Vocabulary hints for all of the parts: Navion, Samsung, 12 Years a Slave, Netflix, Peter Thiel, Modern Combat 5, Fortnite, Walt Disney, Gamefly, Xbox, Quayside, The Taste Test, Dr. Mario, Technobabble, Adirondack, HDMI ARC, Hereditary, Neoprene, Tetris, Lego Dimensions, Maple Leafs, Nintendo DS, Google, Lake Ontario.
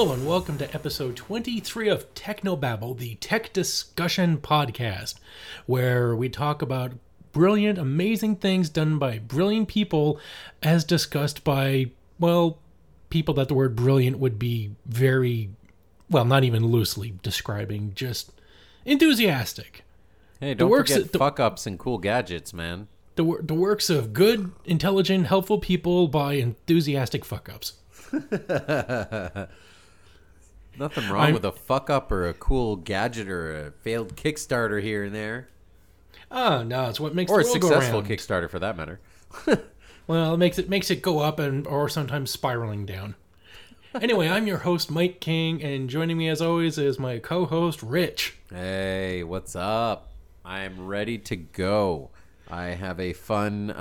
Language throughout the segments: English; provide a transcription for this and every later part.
Hello and welcome to episode 23 of Technobabble, the tech discussion podcast, where we talk about brilliant, amazing things done by brilliant people as discussed by, well, people that the word brilliant would be very, well, not even loosely describing, just enthusiastic. Hey, don't forget fuck-ups and cool gadgets, man. The works of good, intelligent, helpful people by enthusiastic fuck-ups. Nothing wrong with a fuck up or a cool gadget or a failed Kickstarter here and there. Oh no, it's what makes or the world go around. Or a successful Kickstarter for that matter. Well, it makes it go up and or sometimes spiraling down. Anyway, I'm your host Mike King, and joining me as always is my co-host Rich. Hey, what's up? I'm ready to go. I have a fun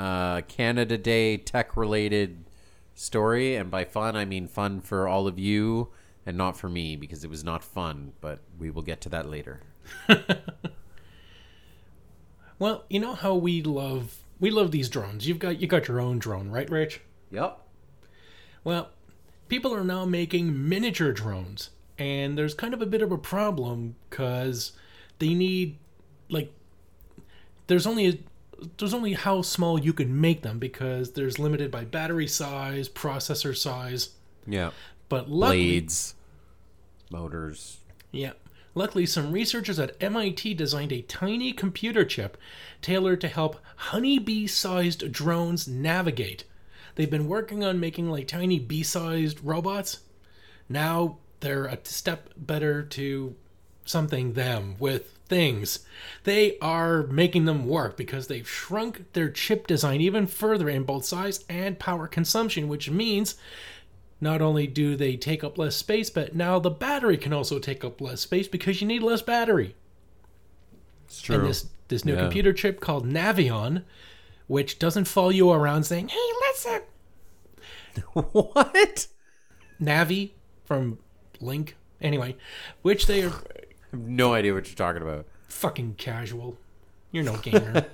Canada Day tech-related story, and by fun I mean fun for all of you and not for me because it was not fun, but we will get to that later. Well, you know how we love these drones. You got your own drone, right, Rich? Yep. Well, people are now making miniature drones, and there's kind of a bit of a problem because they need, like, there's only how small you can make them because there's limited by battery size, processor size. Yeah. But luckily, blades, motors. Yeah. Luckily, some researchers at MIT designed a tiny computer chip tailored to help honeybee-sized drones navigate. They've been working on making like tiny bee-sized robots. Now they're a step better to something them with things. They are making them work because they've shrunk their chip design even further in both size and power consumption, which means not only do they take up less space, but now the battery can also take up less space because you need less battery. It's true. And this new computer chip called Navion, which doesn't follow you around saying, hey, listen. What? Navi from Link. Anyway, which they are... I have no idea what you're talking about. Fucking casual. You're no gamer.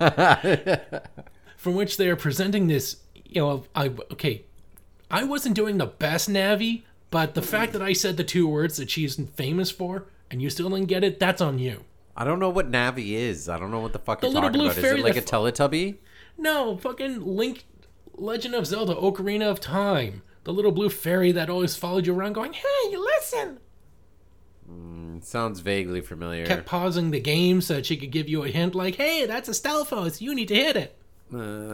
From which they are presenting this, you know, I wasn't doing the best Navi, but the fact that I said the two words that she's famous for and you still didn't get it, that's on you. I don't know what Navi is. I don't know what the fuck you're talking about. Is it like a Teletubby? No, fucking Link, Legend of Zelda, Ocarina of Time. The little blue fairy that always followed you around going, hey, listen. Sounds vaguely familiar. Kept pausing the game so that she could give you a hint like, hey, that's a Stelfos, you need to hit it.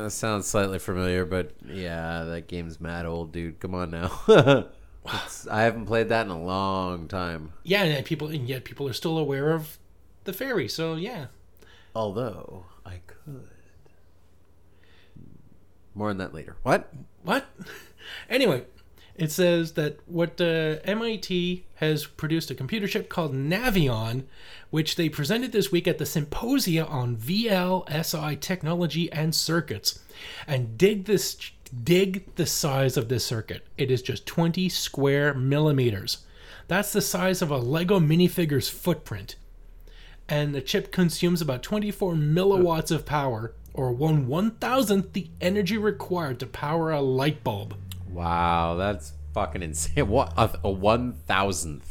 Sounds slightly familiar, but yeah, that game's mad old, dude. Come on now. I haven't played that in a long time. Yeah, and yet people are still aware of the fairy, so yeah. Although, I could. More on that later. What? Anyway... It says that MIT has produced a computer chip called Navion, which they presented this week at the Symposia on VLSI Technology and Circuits. And dig the size of this circuit. It is just 20 square millimeters. That's the size of a Lego minifigure's footprint. And the chip consumes about 24 milliwatts of power, or 1/1000th the energy required to power a light bulb. Wow, that's fucking insane. What, a 1/1000th?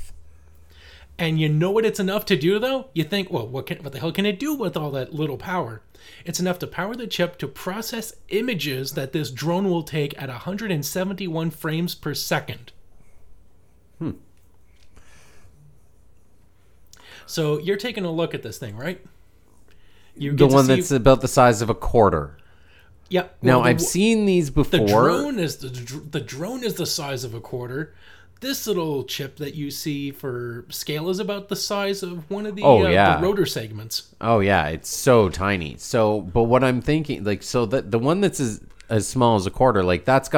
And you know what it's enough to do, though? You think, well, what the hell can it do with all that little power? It's enough to power the chip to process images that this drone will take at 171 frames per second. So you're taking a look at this thing, right? The one that's about the size of a quarter. Yeah. Now, well, I've seen these before. The drone is the size of a quarter. This little chip that you see for scale is about the size of one of the rotor segments. Oh yeah, it's so tiny. So, but what I'm thinking, like, so that the one that's as small as a quarter, like that's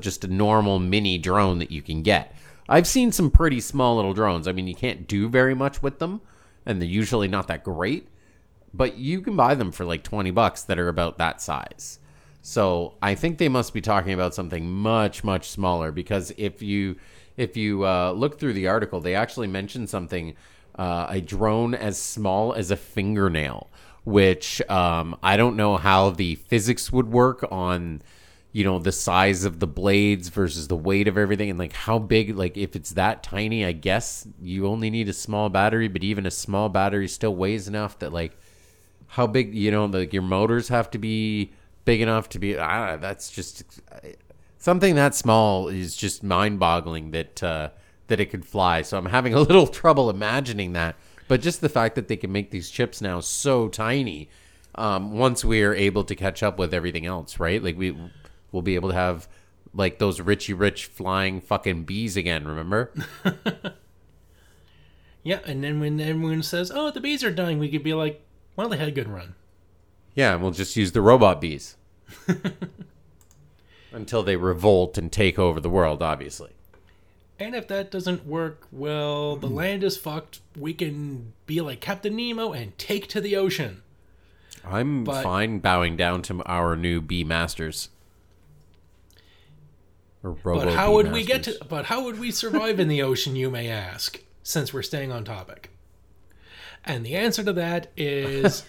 just a normal mini drone that you can get. I've seen some pretty small little drones. I mean, you can't do very much with them, and they're usually not that great. But you can buy them for like $20 that are about that size. So I think they must be talking about something much, much smaller, because if you look through the article, they actually mention something, a drone as small as a fingernail, which I don't know how the physics would work on you know, the size of the blades versus the weight of everything, and like how big, like if it's that tiny, I guess you only need a small battery, but even a small battery still weighs enough that like how big, you know, like your motors have to be big enough to be, I don't know, that's just something that small is just mind boggling that, that it could fly. So I'm having a little trouble imagining that, but just the fact that they can make these chips now so tiny, once we are able to catch up with everything else, right? Like we'll be able to have like those Richie Rich flying fucking bees again, remember? Yeah, and then when everyone says, oh, the bees are dying, we could be like, well, they had a good run. Yeah, and we'll just use the robot bees. Until they revolt and take over the world, obviously. And if that doesn't work, well, the land is fucked. We can be like Captain Nemo and take to the ocean. I'm fine bowing down to our new bee masters. But how would we survive in the ocean, you may ask, since we're staying on topic? And the answer to that is,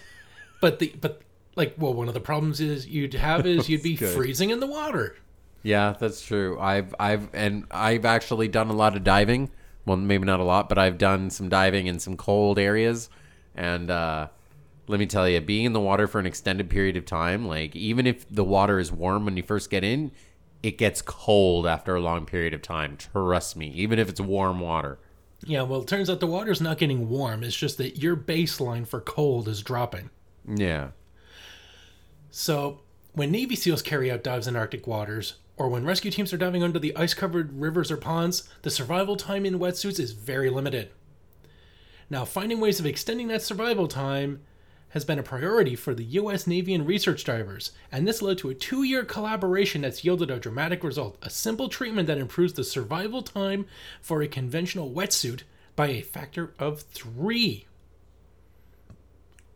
one of the problems is you'd be freezing in the water. Yeah, that's true. I've actually done a lot of diving. Well, maybe not a lot, but I've done some diving in some cold areas, and let me tell you, being in the water for an extended period of time, like even if the water is warm when you first get in, it gets cold after a long period of time. Trust me, even if it's warm water. Yeah, well, it turns out the water's not getting warm. It's just that your baseline for cold is dropping. Yeah. So when Navy SEALs carry out dives in Arctic waters, or when rescue teams are diving under the ice-covered rivers or ponds, the survival time in wetsuits is very limited. Now, finding ways of extending that survival time has been a priority for the U.S. Navy and research divers, and this led to a 2-year collaboration that's yielded a dramatic result, a simple treatment that improves the survival time for a conventional wetsuit by a factor of 3.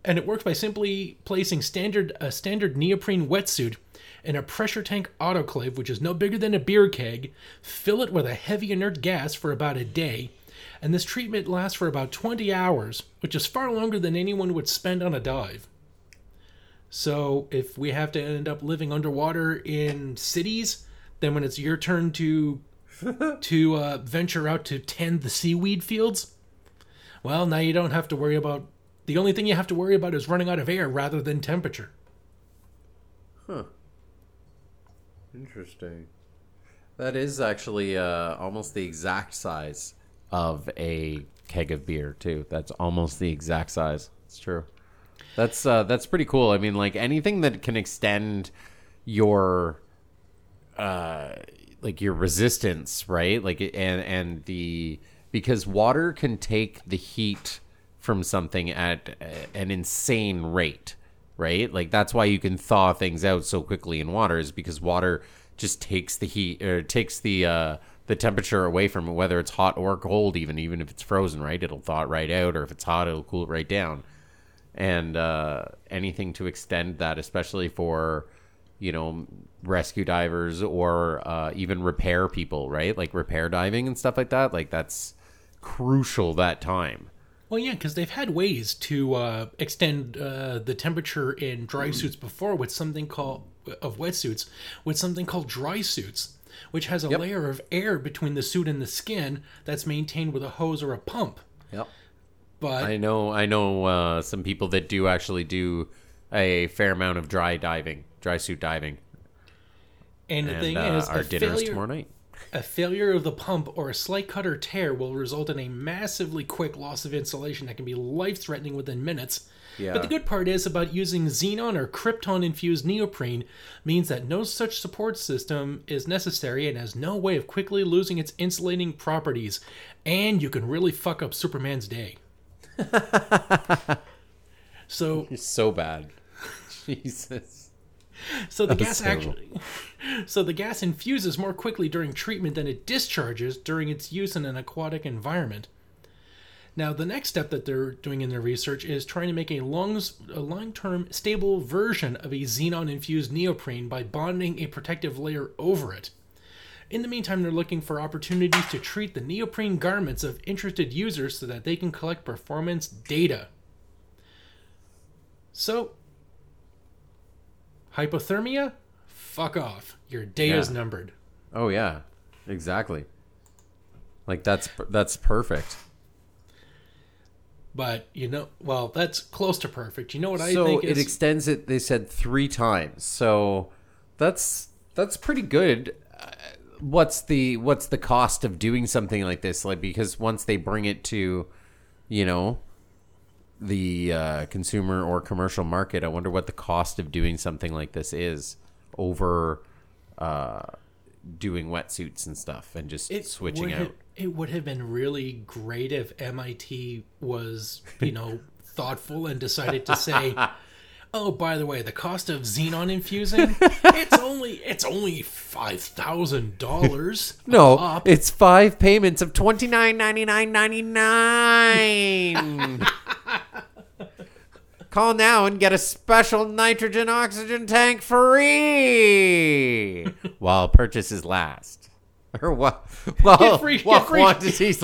And it works by simply placing a standard neoprene wetsuit in a pressure tank autoclave, which is no bigger than a beer keg, fill it with a heavy inert gas for about a day, and this treatment lasts for about 20 hours, which is far longer than anyone would spend on a dive. So if we have to end up living underwater in cities, then when it's your turn to venture out to tend the seaweed fields, well, now you don't have to worry about... The only thing you have to worry about is running out of air rather than temperature. Huh. Interesting. That is actually almost the exact size of a keg of beer too. That's almost the exact size. It's true. That's pretty cool. I mean, like anything that can extend your like your resistance, right? Like because water can take the heat from something at an insane rate, right? Like that's why you can thaw things out so quickly in water, is because water just takes the heat or takes the temperature away from it, whether it's hot or cold, even if it's frozen, right? It'll thaw it right out, or if it's hot, it'll cool it right down. And anything to extend that, especially for, you know, rescue divers or even repair people, right? Like repair diving and stuff like that. Like that's crucial, that time. Well, yeah, because they've had ways to extend the temperature in dry suits before with something called dry suits, which has a layer of air between the suit and the skin that's maintained with a hose or a pump. Yep. But I know some people that do actually do a fair amount of dry suit diving. And the thing is, our dinner is tomorrow night. A failure of the pump or a slight cut or tear will result in a massively quick loss of insulation that can be life-threatening within minutes. Yeah. But the good part is about using xenon or krypton-infused neoprene means that no such support system is necessary and has no way of quickly losing its insulating properties. And you can really fuck up Superman's day. It's so bad. Jesus. The gas infuses more quickly during treatment than it discharges during its use in an aquatic environment. Now, the next step that they're doing in their research is trying to make a long-term stable version of a xenon-infused neoprene by bonding a protective layer over it. In the meantime, they're looking for opportunities to treat the neoprene garments of interested users so that they can collect performance data. So, hypothermia? fuck off. Your day is numbered. Oh, yeah, exactly. Like, that's perfect. But, you know, well, that's close to perfect. You know what I think is... So, it extends it, they said, 3 times. So, that's pretty good. What's the cost of doing something like this? Like, because once they bring it to, you know, the consumer or commercial market, I wonder what the cost of doing something like this is over doing wetsuits and stuff and just switching out. It would have been really great if MIT was, you know, thoughtful and decided to say, oh, by the way, the cost of xenon infusing, it's only $5,000. No, it's 5 payments of $29.99.99. Call now and get a special nitrogen oxygen tank free while purchases last. Or what? While purchases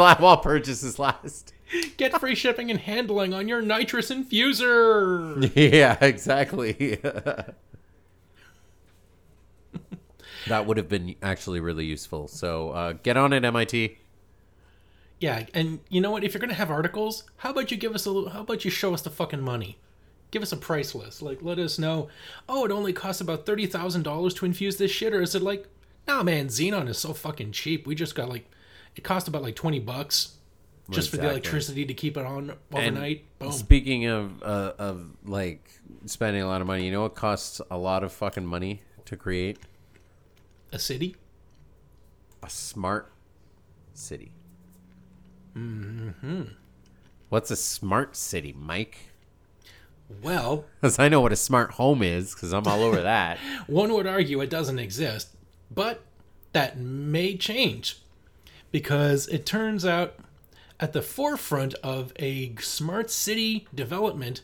last. Get free shipping and handling on your nitrous infuser. Yeah, exactly. That would have been actually really useful. So get on it, MIT. Yeah, and you know what? If you're going to have articles, how about you show us the fucking money? Give us a price list. Like, let us know, oh, it only costs about $30,000 to infuse this shit. Or is it like, nah, man, xenon is so fucking cheap. We just got like, it cost about like $20. Just exactly. For the electricity to keep it on overnight. Boom. Speaking of like spending a lot of money, you know what costs a lot of fucking money to create? A city? A smart city. Mm-hmm. What's a smart city, Mike? Well... Because I know what a smart home is, because I'm all over that. One would argue it doesn't exist, but that may change. Because it turns out... At the forefront of a smart city development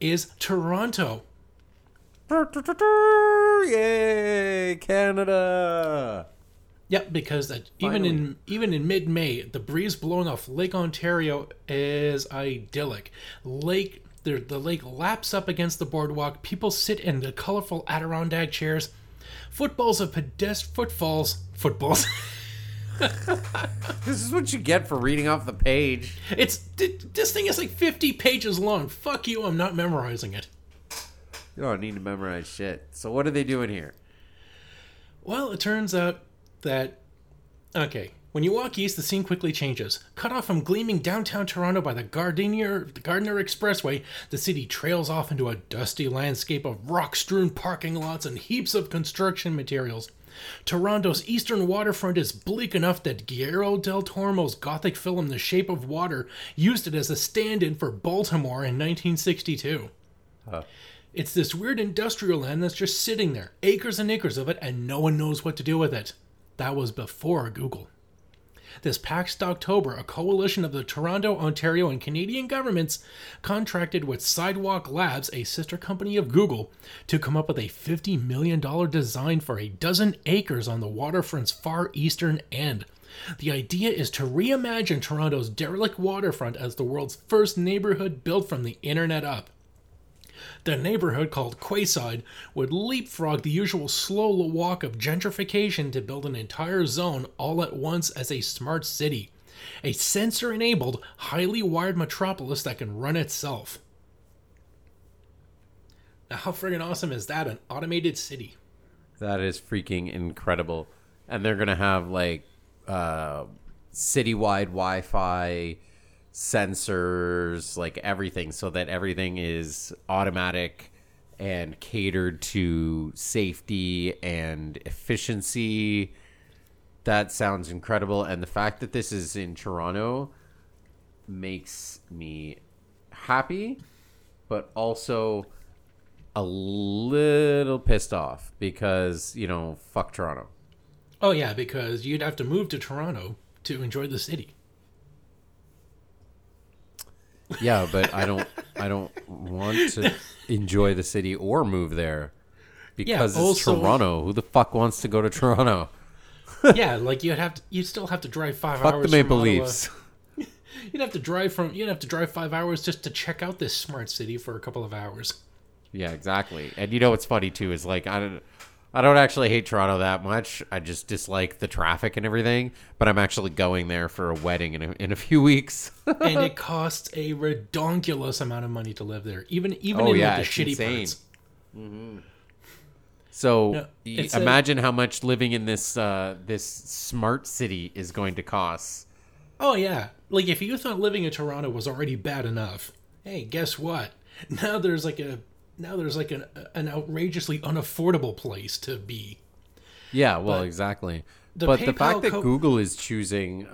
is Toronto. Yay, Canada! Yep, yeah, because that even in mid-May, the breeze blowing off Lake Ontario is idyllic. The lake laps up against the boardwalk. People sit in the colorful Adirondack chairs. Footfalls. This is what you get for reading off the page. This thing is like 50 pages long. Fuck you, I'm not memorizing it. You don't need to memorize shit. So what are they doing here? Well, it turns out that... Okay, when you walk east, the scene quickly changes. Cut off from gleaming downtown Toronto by the Gardiner Expressway, the city trails off into a dusty landscape of rock-strewn parking lots and heaps of construction materials. Toronto's eastern waterfront is bleak enough that Guillermo del Toro's gothic film The Shape of Water used it as a stand-in for Baltimore in 1962. Huh. It's this weird industrial land that's just sitting there, acres and acres of it, and no one knows what to do with it. That was before Google. This past October, a coalition of the Toronto, Ontario, and Canadian governments contracted with Sidewalk Labs, a sister company of Google, to come up with a $50 million design for a dozen acres on the waterfront's far eastern end. The idea is to reimagine Toronto's derelict waterfront as the world's first neighborhood built from the internet up. The neighborhood, called Quayside, would leapfrog the usual slow walk of gentrification to build an entire zone all at once as a smart city. A sensor-enabled, highly wired metropolis that can run itself. Now, how friggin' awesome is that? An automated city. That is freaking incredible. And they're going to have, like, city-wide Wi-Fi... sensors, like everything, so that everything is automatic and catered to safety and efficiency. That sounds incredible. And the fact that this is in Toronto makes me happy, but also a little pissed off because, you know, fuck Toronto. Oh yeah, because you'd have to move to Toronto to enjoy the city. Yeah, but I don't want to enjoy the city or move there because it's Toronto. Who the fuck wants to go to Toronto? Yeah, like you'd still have to drive 5 hours. Fuck the Maple Leafs. You'd have to drive 5 hours just to check out this smart city for a couple of hours. Yeah, exactly. And you know what's funny too is like I don't actually hate Toronto that much. I just dislike the traffic and everything. But I'm actually going there for a wedding in a few weeks. And it costs a redonkulous amount of money to live there, even in the shitty parts. Mm-hmm. So imagine how much living in this smart city is going to cost. Oh, yeah. Like, if you thought living in Toronto was already bad enough, hey, guess what? Now there's like an outrageously unaffordable place to be. Yeah, well, exactly. But the fact that Google is choosing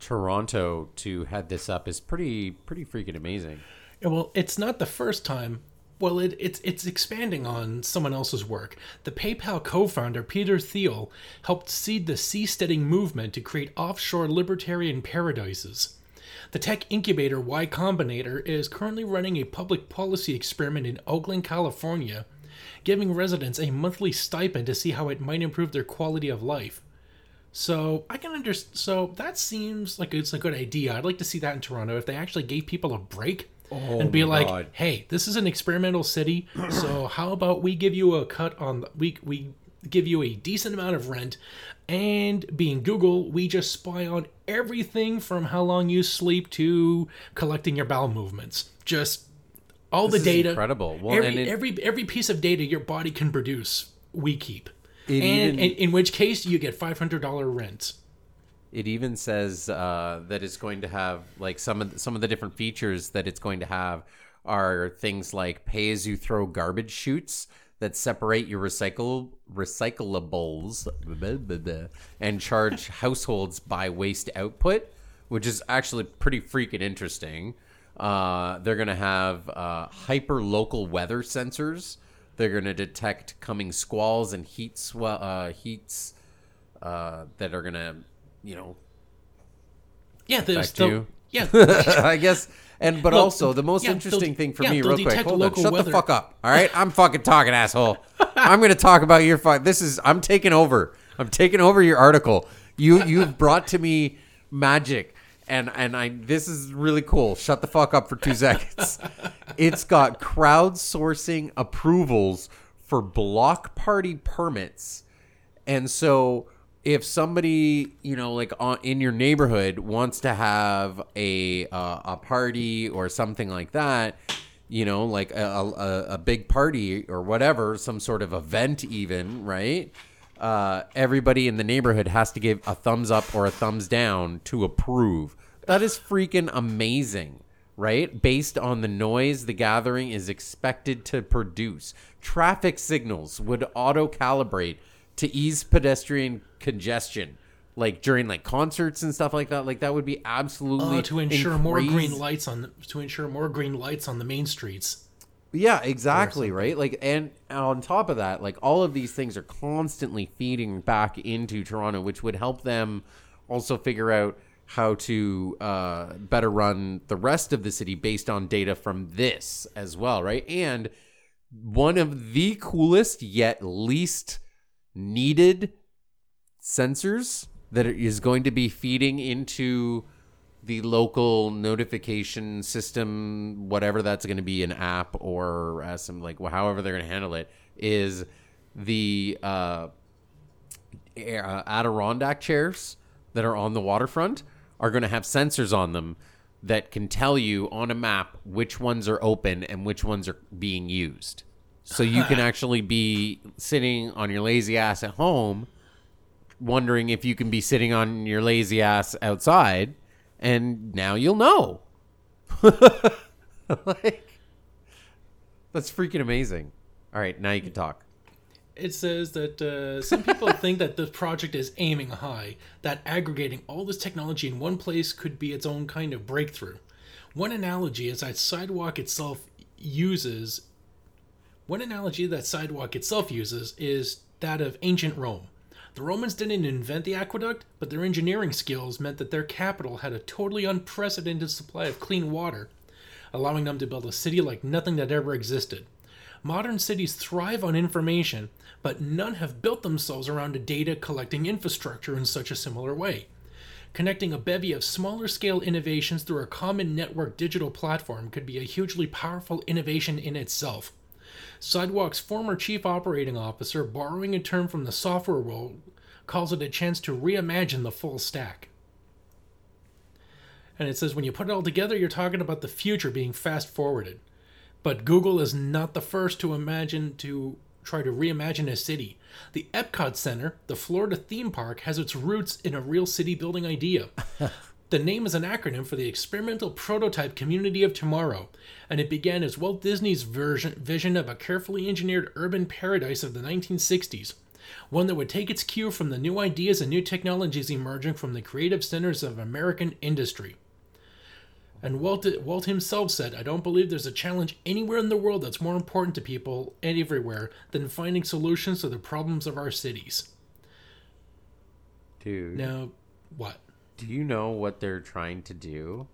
Toronto to head this up is pretty freaking amazing. Yeah, well, it's not the first time. Well, it's expanding on someone else's work. The PayPal co-founder Peter Thiel helped seed the seasteading movement to create offshore libertarian paradises. The tech incubator Y Combinator is currently running a public policy experiment in Oakland, California, giving residents a monthly stipend to see how it might improve their quality of life. So I can understand. So that seems like it's a good idea. I'd like to see that in Toronto if they actually gave people a break. Oh, and be like, God. Hey, this is an experimental city, so how about we give you a cut on the we give you a decent amount of rent, and being Google, we just spy on everything from how long you sleep to collecting your bowel movements. Just all this the data. Incredible. Well, every piece of data your body can produce, we keep. In which case you get $500 rent. It even says that it's going to have, like, some of the different features that it's going to have are things like pay-as-you-throw garbage chutes that separate your recyclables and charge households by waste output, which is actually pretty freaking interesting. They're going to have hyper-local weather sensors. They're going to detect coming squalls and heats that are going to... You know, yeah, there's still, yeah, I guess. And but also the most interesting thing for me, real quick, hold on, shut the fuck up. All right, I'm fucking talking, asshole. I'm going to talk about your fuck. This is I'm taking over. I'm taking over your article. You've brought to me magic, and I this is really cool. Shut the fuck up for 2 seconds. It's got crowdsourcing approvals for block party permits, and so. If somebody, you know, like in your neighborhood wants to have a party or something like that, you know, like a big party or whatever, some sort of event even, right? Everybody in the neighborhood has to give a thumbs up or a thumbs down to approve. That is freaking amazing, right? Based on the noise the gathering is expected to produce. Traffic signals would auto-calibrate to ease pedestrian congestion, like during like concerts and stuff like that. Like that would be absolutely to ensure more green lights on the main streets. Yeah, exactly, right? Like, and on top of that, like all of these things are constantly feeding back into Toronto, which would help them also figure out how to better run the rest of the city based on data from this as well, right? And one of the coolest yet least needed sensors that is going to be feeding into the local notification system, whatever that's going to be, an app or some like however they're going to handle it, is the Adirondack chairs that are on the waterfront are going to have sensors on them that can tell you on a map which ones are open and which ones are being used. So you can actually be sitting on your lazy ass at home wondering if you can be sitting on your lazy ass outside, and now you'll know. Like, that's freaking amazing. All right, now you can talk. It says that some people think that the project is aiming high, that aggregating all this technology in one place could be its own kind of breakthrough. One analogy that Sidewalk itself uses is that of ancient Rome. The Romans didn't invent the aqueduct, but their engineering skills meant that their capital had a totally unprecedented supply of clean water, allowing them to build a city like nothing that ever existed. Modern cities thrive on information, but none have built themselves around a data-collecting infrastructure in such a similar way. Connecting a bevy of smaller-scale innovations through a common network digital platform could be a hugely powerful innovation in itself. Sidewalk's former chief operating officer, borrowing a term from the software world, calls it a chance to reimagine the full stack. And it says, when you put it all together, you're talking about the future being fast-forwarded. But Google is not the first to try to reimagine a city. The Epcot Center, the Florida theme park, has its roots in a real city-building idea. The name is an acronym for the Experimental Prototype Community of Tomorrow, and it began as Walt Disney's vision of a carefully engineered urban paradise of the 1960s, one that would take its cue from the new ideas and new technologies emerging from the creative centers of American industry. And Walt himself said, "I don't believe there's a challenge anywhere in the world that's more important to people and everywhere than finding solutions to the problems of our cities." Dude. Now, what? Do you know what they're trying to do?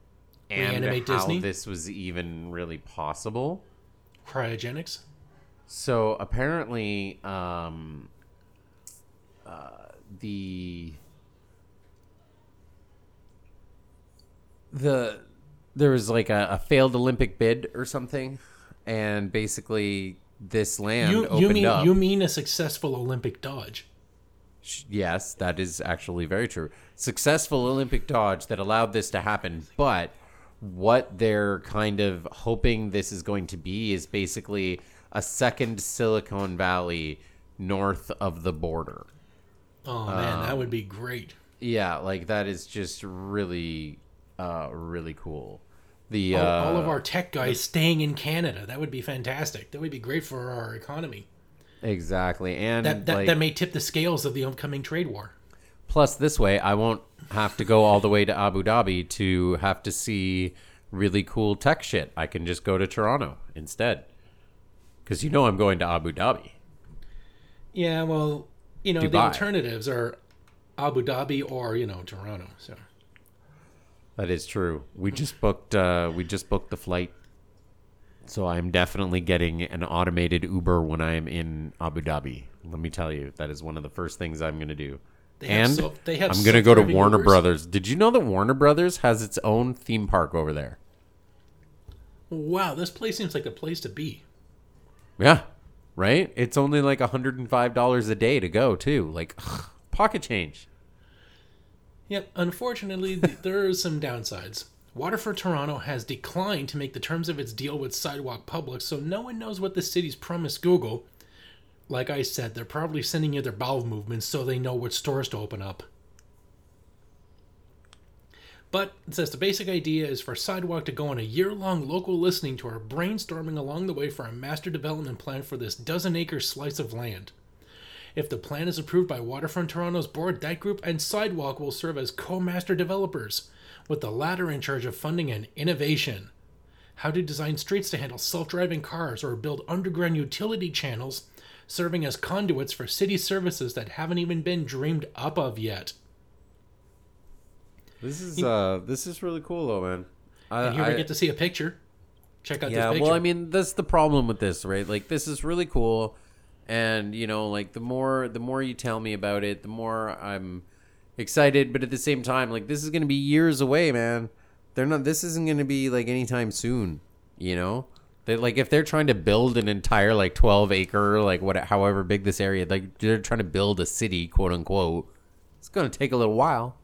And how Disney? This was even really possible? Cryogenics? So, apparently, There was like a failed Olympic bid or something, and basically this land opened up. You mean a successful Olympic dodge? Yes, that is actually very true. Successful Olympic dodge that allowed this to happen, but what they're kind of hoping this is going to be is basically a second Silicon Valley north of the border. Oh, man, that would be great. Yeah, like that is just really cool. All of our tech guys staying in Canada. That would be fantastic. That would be great for our economy. Exactly. And that may tip the scales of the upcoming trade war. Plus, this way, I won't have to go all the way to Abu Dhabi to have to see really cool tech shit. I can just go to Toronto instead. Because I'm going to Abu Dhabi. Yeah, well, Dubai. The alternatives are Abu Dhabi or, Toronto. So. That is true. We just booked. The flight, so I'm definitely getting an automated Uber when I am in Abu Dhabi. Let me tell you, that is one of the first things I'm going to do. I'm going to go to Warner Brothers. Did you know that Warner Brothers has its own theme park over there? Wow, this place seems like a place to be. Yeah, right. It's only like $105 a day to go too. Like pocket change. Yep, unfortunately, there are some downsides. Waterford Toronto has declined to make the terms of its deal with Sidewalk public, so no one knows what the city's promised Google. Like I said, they're probably sending you their bowel movements so they know what stores to open up. But it says the basic idea is for Sidewalk to go on a year-long local listening tour, brainstorming along the way for a master development plan for this dozen-acre slice of land. If the plan is approved by Waterfront Toronto's board, that group and Sidewalk will serve as co-master developers, with the latter in charge of funding and innovation. How to design streets to handle self-driving cars or build underground utility channels, serving as conduits for city services that haven't even been dreamed up of yet. This is really cool, though, man. And here we get to see a picture. Check out this picture. Yeah, well, that's the problem with this, right? Like, this is really cool. And, like, the more you tell me about it, the more I'm excited. But at the same time, like, this is going to be years away, man. This isn't going to be, like, anytime soon, if they're trying to build an entire, like, 12-acre, like, however big this area, like, they're trying to build a city, quote unquote. It's going to take a little while.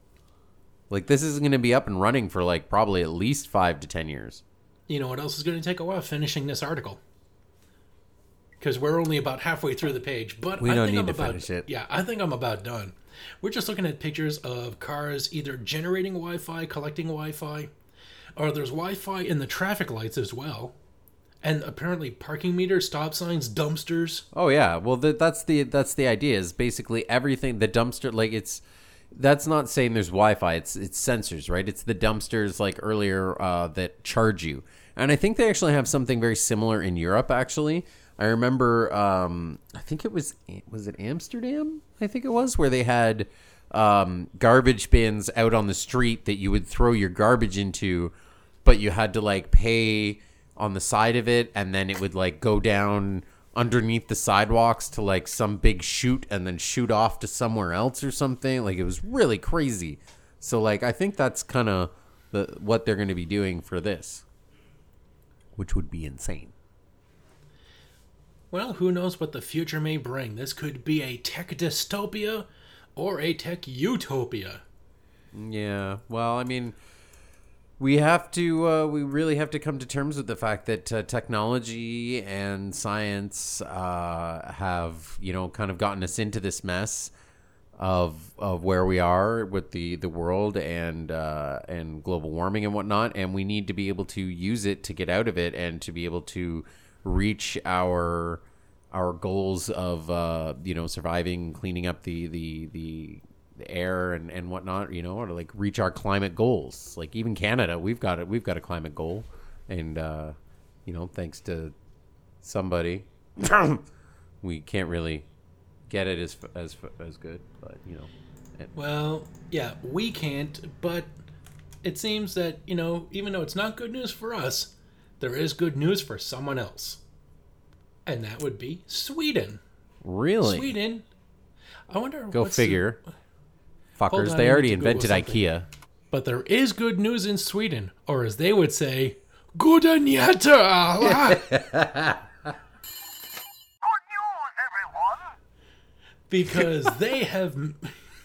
Like, this isn't going to be up and running for, like, probably at least 5 to 10 years. You know what else is going to take a while? Finishing this article. Because we're only about halfway through the page, but finish it. Yeah, I think I'm about done. We're just looking at pictures of cars either generating Wi-Fi, collecting Wi-Fi, or there's Wi-Fi in the traffic lights as well, and apparently parking meters, stop signs, dumpsters. Oh yeah, well that's the idea. Is basically everything the dumpster that's not saying there's Wi-Fi. It's sensors, right? It's the dumpsters like earlier that charge you, and I think they actually have something very similar in Europe actually. I remember, I think it was it Amsterdam? I think it was, where they had garbage bins out on the street that you would throw your garbage into, but you had to, like, pay on the side of it, and then it would, like, go down underneath the sidewalks to, like, some big chute and then shoot off to somewhere else or something. Like, it was really crazy. So, like, I think that's kind of what they're going to be doing for this, which would be insane. Well, who knows what the future may bring. This could be a tech dystopia or a tech utopia. Yeah, well, I mean, we have to, we really have to come to terms with the fact that technology and science have, you know, kind of gotten us into this mess of where we are with the world and global warming and whatnot. And we need to be able to use it to get out of it and to be able to reach our goals of, you know, surviving, cleaning up the air and whatnot, you know, or to like reach our climate goals. Like even Canada, we've got a climate goal, and you know, thanks to somebody, we can't really get it as good, but you know. Well, yeah, we can't, but it seems that, you know, even though it's not good news for us, there is good news for someone else, and that would be Sweden. Really? Sweden. I wonder. Go figure. Fuckers, they already invented IKEA. But there is good news in Sweden, or as they would say, Goda nyheter, alla! Good news, everyone! Because they have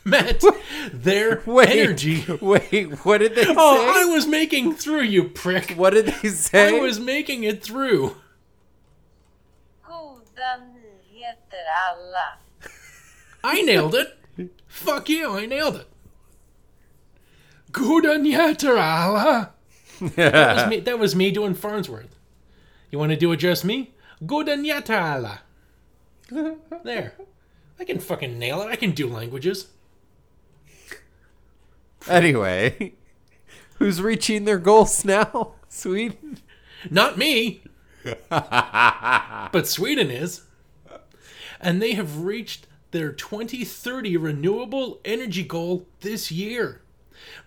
met their energy. Wait, what did they say? Oh, I was making through, you prick. What did they say? I was making it through. Goda nyheter, alla. I nailed it. Fuck you, I nailed it. Goda nyheter, alla. That was me doing Farnsworth. You want to do it just me? Goda nyheter, alla. There. I can fucking nail it. I can do languages. Anyway, who's reaching their goals now? Sweden? Not me. But Sweden is. And they have reached their 2030 renewable energy goal this year.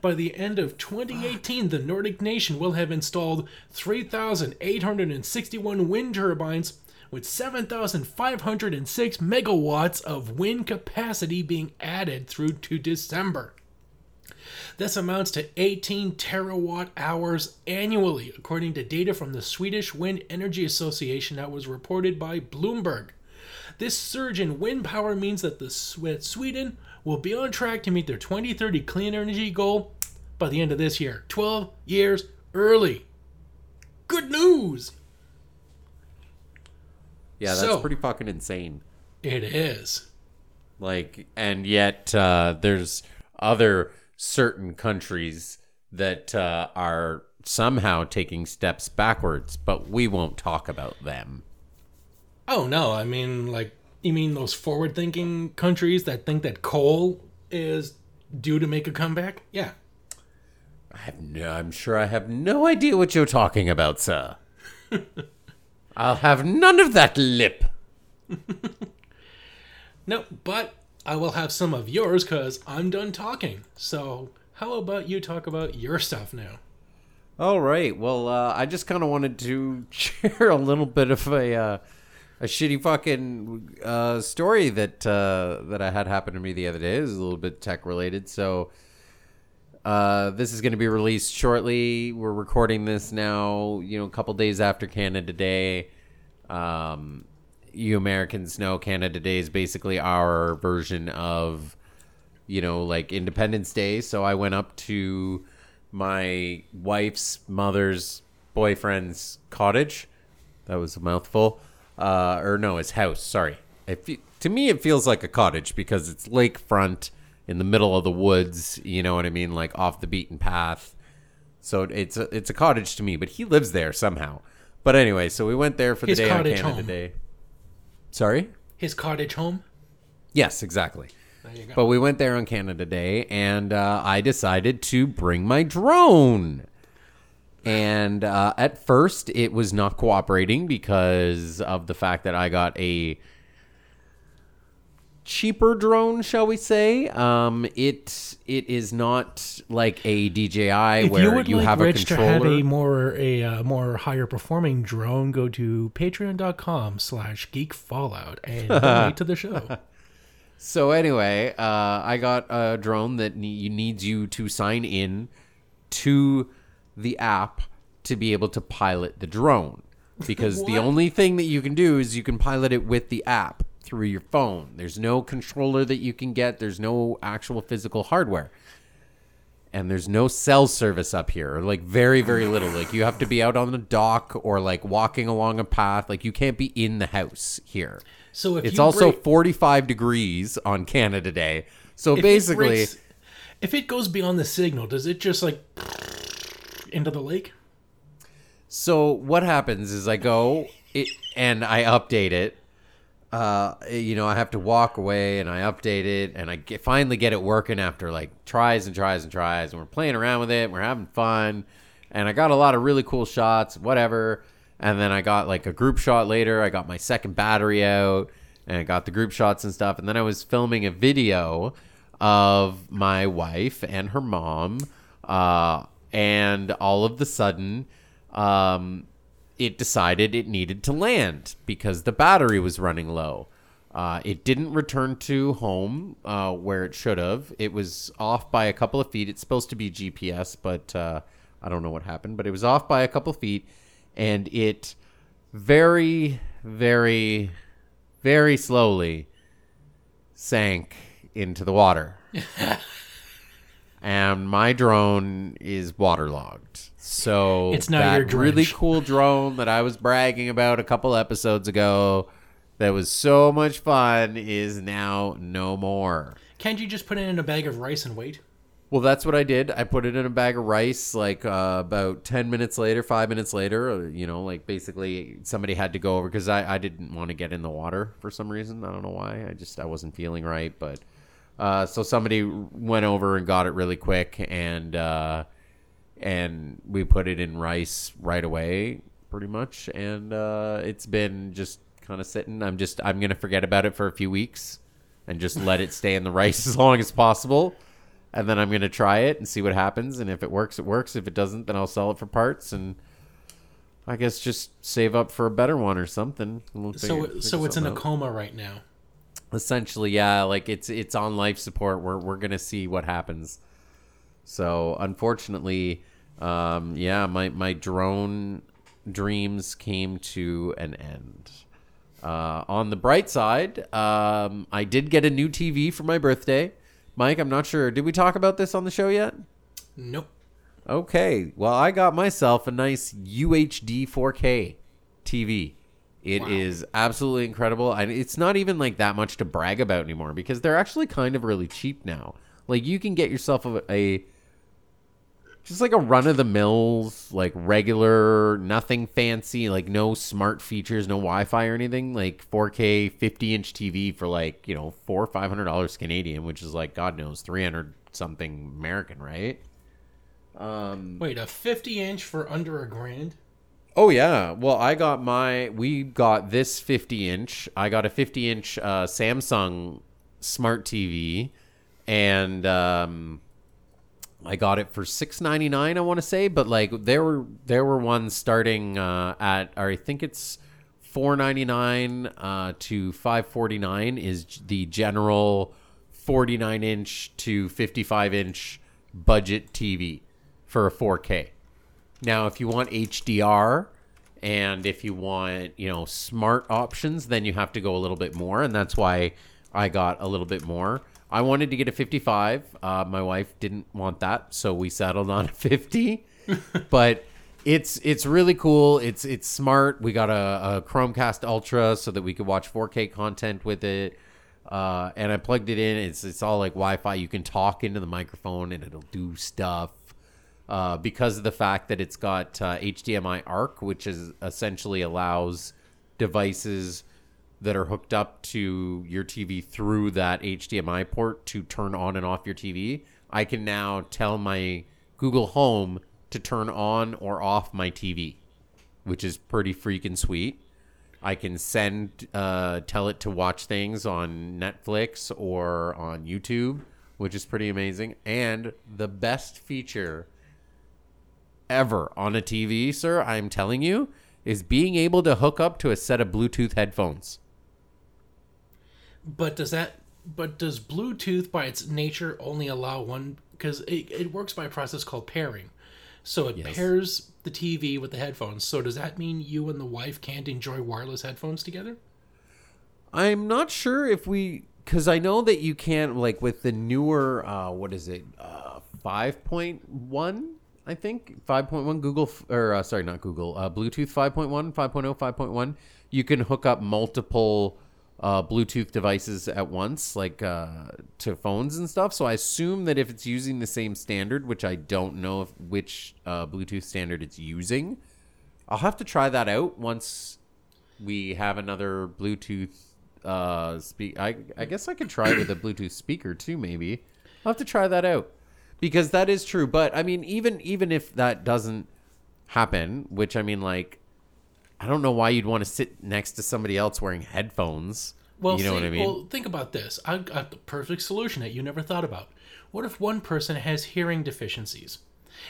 By the end of 2018, the Nordic nation will have installed 3,861 wind turbines, with 7,506 megawatts of wind capacity being added through to December. This amounts to 18 terawatt hours annually, according to data from the Swedish Wind Energy Association that was reported by Bloomberg. This surge in wind power means that Sweden will be on track to meet their 2030 clean energy goal by the end of this year, 12 years early. Good news! Yeah, that's pretty fucking insane. It is. Like, and yet there's other certain countries that are somehow taking steps backwards, but we won't talk about them. Oh, no. I mean, like, you mean those forward-thinking countries that think that coal is due to make a comeback? Yeah. I'm sure I have no idea what you're talking about, sir. I'll have none of that lip. No, but I will have some of yours because I'm done talking. So how about you talk about your stuff now? All right. Well, I just kind of wanted to share a little bit of a shitty fucking story that I had happen to me the other day. It was a little bit tech related, so this is going to be released shortly. We're recording this now, you know, a couple days after Canada Day. You Americans know Canada Day is basically our version of, you know, like Independence Day. So I went up to my wife's mother's boyfriend's cottage. That was a mouthful. Or no, his house, sorry. To me, it feels like a cottage because it's lakefront in the middle of the woods, you know what I mean, like off the beaten path. So it's a cottage to me, but he lives there somehow. But anyway, so we went there for the day on Canada Day. Sorry? His cottage home? Yes, exactly. There you go. But we went there on Canada Day, and I decided to bring my drone. And at first, it was not cooperating because of the fact that I got a cheaper drone, shall we say. It is not like a DJI where you have a controller. If you would like Rich to have a more higher performing drone, go to patreon.com/geekfallout and donate to the show. So anyway, I got a drone that needs you to sign in to the app to be able to pilot the drone. because the only thing that you can do is you can pilot it with the app through your phone. There's no controller that you can get. There's no actual physical hardware. And there's no cell service up here, or like very, very little. Like you have to be out on the dock or like walking along a path. Like you can't be in the house here. So if it's also 45 degrees on Canada Day. So if basically, if it goes beyond the signal, does it just like into the lake? So what happens is I go and I update it. You know, I have to walk away and I update it and I finally get it working after like tries and tries and tries, and we're playing around with it. We're having fun and I got a lot of really cool shots, whatever. And then I got like a group shot later. I got my second battery out and I got the group shots and stuff. And then I was filming a video of my wife and her mom. And all of the sudden, it decided it needed to land because the battery was running low. It didn't return to home where it should have. It was off by a couple of feet. It's supposed to be GPS, but I don't know what happened. But it was off by a couple of feet, and it very, very, very slowly sank into the water. And my drone is waterlogged. So it's not that really cool drone that I was bragging about a couple episodes ago that was so much fun is now no more. Can't you just put it in a bag of rice and wait? Well, that's what I did. I put it in a bag of rice like about 10 minutes later, 5 minutes later. You know, like basically somebody had to go over because I didn't want to get in the water for some reason. I don't know why. I wasn't feeling right, but... so somebody went over and got it really quick, and we put it in rice right away, pretty much. And it's been just kind of sitting. I'm gonna forget about it for a few weeks, and just let it stay in the rice as long as possible. And then I'm gonna try it and see what happens. And if it works, it works. If it doesn't, then I'll sell it for parts. And I guess just save up for a better one or something. We'll figure it's in a coma right now. Essentially, yeah, like it's on life support. We're gonna see what happens. So unfortunately, yeah, my drone dreams came to an end. On the bright side, I did get a new TV for my birthday. Mike, I'm not sure. Did we talk about this on the show yet? Nope. Okay. Well, I got myself a nice UHD 4K TV. It is absolutely incredible. And it's not even like that much to brag about anymore because they're actually kind of really cheap now. Like you can get yourself a just like a run of the mills, like regular, nothing fancy, like no smart features, no Wi-Fi or anything, like 4K 50-inch TV for like, you know, $400 or $500 Canadian, which is like, God knows, 300 something American, right? Wait, a 50-inch for under $1,000? Oh, yeah. Well, we got this 50-inch. I got a 50-inch Samsung smart TV, and I got it for $699, I want to say. But, like, there were ones starting at, or I think it's $499 to $549 is the general 49-inch to 55-inch budget TV for a 4K. Now, if you want HDR and if you want, you know, smart options, then you have to go a little bit more. And that's why I got a little bit more. I wanted to get a 55. My wife didn't want that. So we settled on a 50. But it's really cool. It's smart. We got a Chromecast Ultra so that we could watch 4K content with it. And I plugged it in. It's all like Wi-Fi. You can talk into the microphone and it'll do stuff. Because of the fact that it's got HDMI ARC, which is essentially allows devices that are hooked up to your TV through that HDMI port to turn on and off your TV. I can now tell my Google Home to turn on or off my TV, which is pretty freaking sweet. I can tell it to watch things on Netflix or on YouTube, which is pretty amazing. And the best feature ever on a TV, sir, I'm telling you, is being able to hook up to a set of Bluetooth headphones. But does Bluetooth by its nature only allow one? Because it works by a process called pairing. So it pairs the TV with the headphones. So does that mean you and the wife can't enjoy wireless headphones together? I'm not sure if we... Because I know that you can, like, with the newer, 5.1, I think? 5.1 Google... Or, sorry, not Google. Bluetooth 5.1, 5.0, 5.1. You can hook up multiple... Bluetooth devices at once, like to phones and stuff. So I assume that if it's using the same standard, which I don't know if which Bluetooth standard it's using, I'll have to try that out once we have another Bluetooth speak. I guess I could try it with a Bluetooth speaker too. Maybe I'll have to try that out, because that is true. But I mean, even if that doesn't happen, which I mean, like, I don't know why you'd want to sit next to somebody else wearing headphones. Well, you know what I mean? Well, think about this. I've got the perfect solution that you never thought about. What if one person has hearing deficiencies?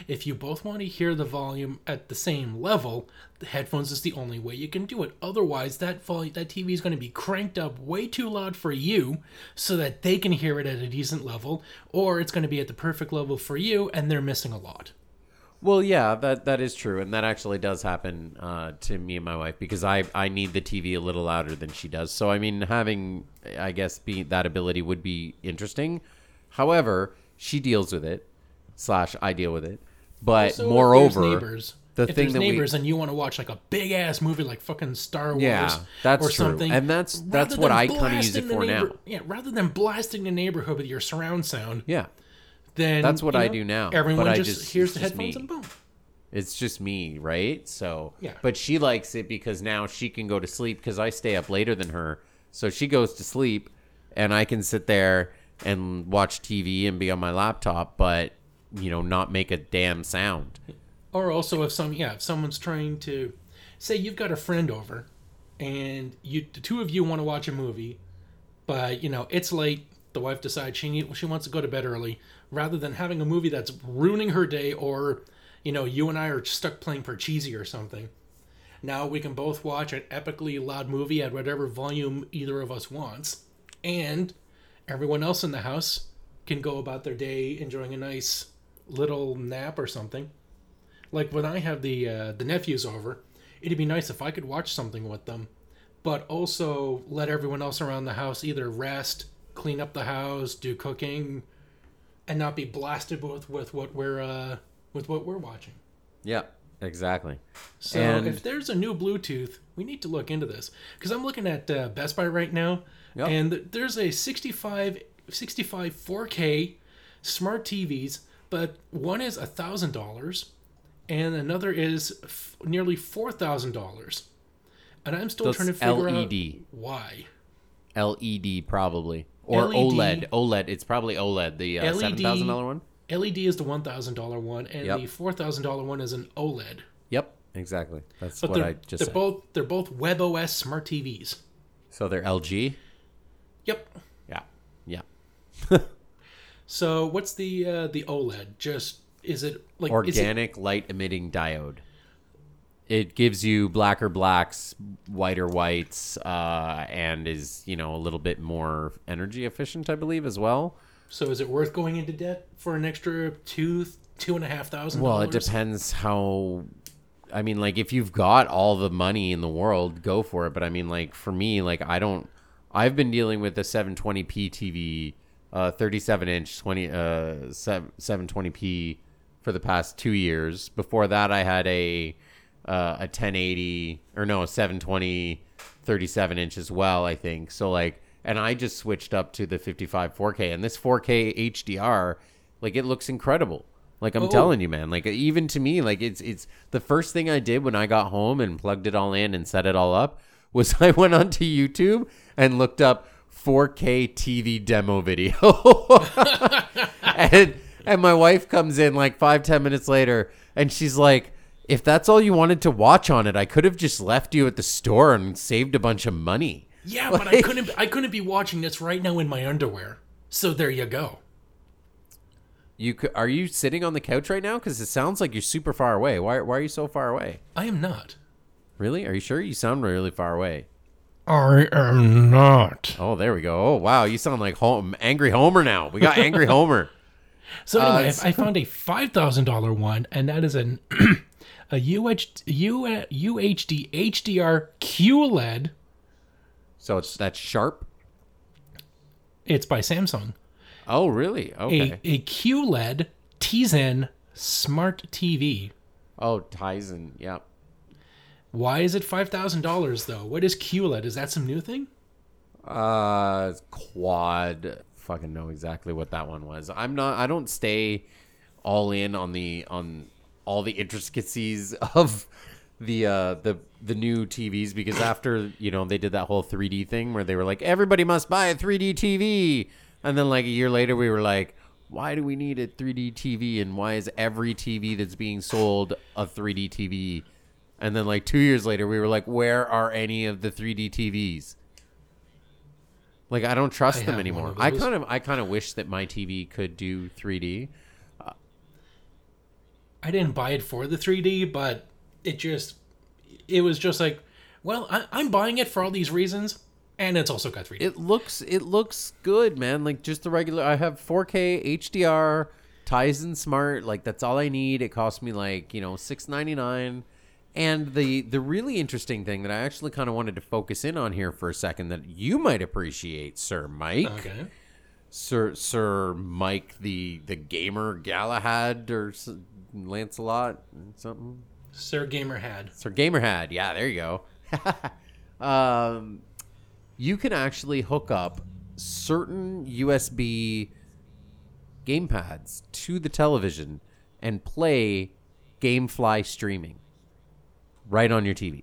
If you both want to hear the volume at the same level, the headphones is the only way you can do it. Otherwise, that TV is going to be cranked up way too loud for you so that they can hear it at a decent level, or it's going to be at the perfect level for you, and they're missing a lot. Well, yeah, that is true. And that actually does happen to me and my wife, because I need the TV a little louder than she does. So, I mean, having, I guess, that ability would be interesting. However, she deals with it, / I deal with it. But also, moreover, if there's neighbors and you want to watch like a big-ass movie like fucking Star Wars or something. Yeah, that's true. And that's what I kind of use it for now. Yeah, rather than blasting the neighborhood with your surround sound. Yeah. Then that's what I do now. Everyone just hears the headphones and boom. It's just me, right? So, yeah. But she likes it because now she can go to sleep, because I stay up later than her. So she goes to sleep and I can sit there and watch TV and be on my laptop, but, you know, not make a damn sound. Or also if someone's trying to say you've got a friend over and the two of you want to watch a movie, but, you know, it's late. The wife decides she wants to go to bed early, rather than having a movie that's ruining her day, or, you know, you and I are stuck playing Parcheesi or something. Now we can both watch an epically loud movie at whatever volume either of us wants, and everyone else in the house can go about their day enjoying a nice little nap or something. Like when I have the nephews over, it'd be nice if I could watch something with them, but also let everyone else around the house either rest, clean up the house, do cooking, and not be blasted with what we're watching. Yeah, exactly. So if there's a new Bluetooth, we need to look into this, because I'm looking at Best Buy right now, yep. And there's a 65 4K smart TVs, but one is $1,000 and another is nearly $4,000, and I'm still trying to figure out why. LED probably. Or LED. OLED. It's probably OLED, the $7,000 one. LED is the $1,000 one, and yep. The $4,000 one is an OLED. Yep, exactly. That's what I just said. They're both WebOS smart TVs. So they're LG? Yep. Yeah. So what's the OLED? Just, is it like... Organic light emitting diode. It gives you blacker blacks, whiter whites, and is, you know, a little bit more energy efficient, I believe, as well. So is it worth going into debt for an extra $2,500? Well, it depends how... I mean, like, if you've got all the money in the world, go for it. But I mean, like, for me, like, I've been dealing with a 720p TV, 37-inch 720p for the past 2 years. Before that, I had a 1080 or no, a 720 37 inch as well, I think. So like, and I just switched up to the 55 4K, and this 4K HDR, like, it looks incredible. Like, I'm telling you, man, like, even to me, like, it's the first thing I did when I got home and plugged it all in and set it all up was I went onto YouTube and looked up 4K TV demo video. and my wife comes in like 5-10 minutes later and she's like, "If that's all you wanted to watch on it, I could have just left you at the store and saved a bunch of money." Yeah, like, but I couldn't be watching this right now in my underwear. So there you go. Are you sitting on the couch right now? Because it sounds like you're super far away. Why are you so far away? I am not. Really? Are you sure? You sound really far away. I am not. Oh, there we go. Oh, wow. You sound like Angry Homer now. We got Angry Homer. So anyway, I found a $5,000 one, and that is an... a UHD HDR QLED. So that's Sharp? It's by Samsung. Oh, really? Okay. A QLED Tizen smart TV. Oh, Tizen, yeah. Why is it $5,000 though? What is QLED? Is that some new thing? Quad. Fucking know exactly what that one was. I don't stay all in on all the intricacies of the new TVs, because after, you know, they did that whole 3D thing where they were like, everybody must buy a 3D TV. And then like a year later we were like, why do we need a 3D TV? And why is every TV that's being sold a 3D TV? And then like 2 years later we were like, where are any of the 3D TVs? Like, I don't trust them anymore. I kind of wish that my TV could do 3D. I didn't buy it for the 3D, but I'm buying it for all these reasons, and it's also got 3D. It looks good, man. Like, just the regular. I have 4K HDR Tizen Smart. Like, that's all I need. It cost me like, you know, $6.99. And the really interesting thing that I actually kind of wanted to focus in on here for a second that you might appreciate, Sir Mike. Okay. Sir Mike, the gamer Galahad or Lancelot or something. Sir Gamerhad. Yeah, there you go. You can actually hook up certain USB gamepads to the television and play Gamefly streaming right on your TV.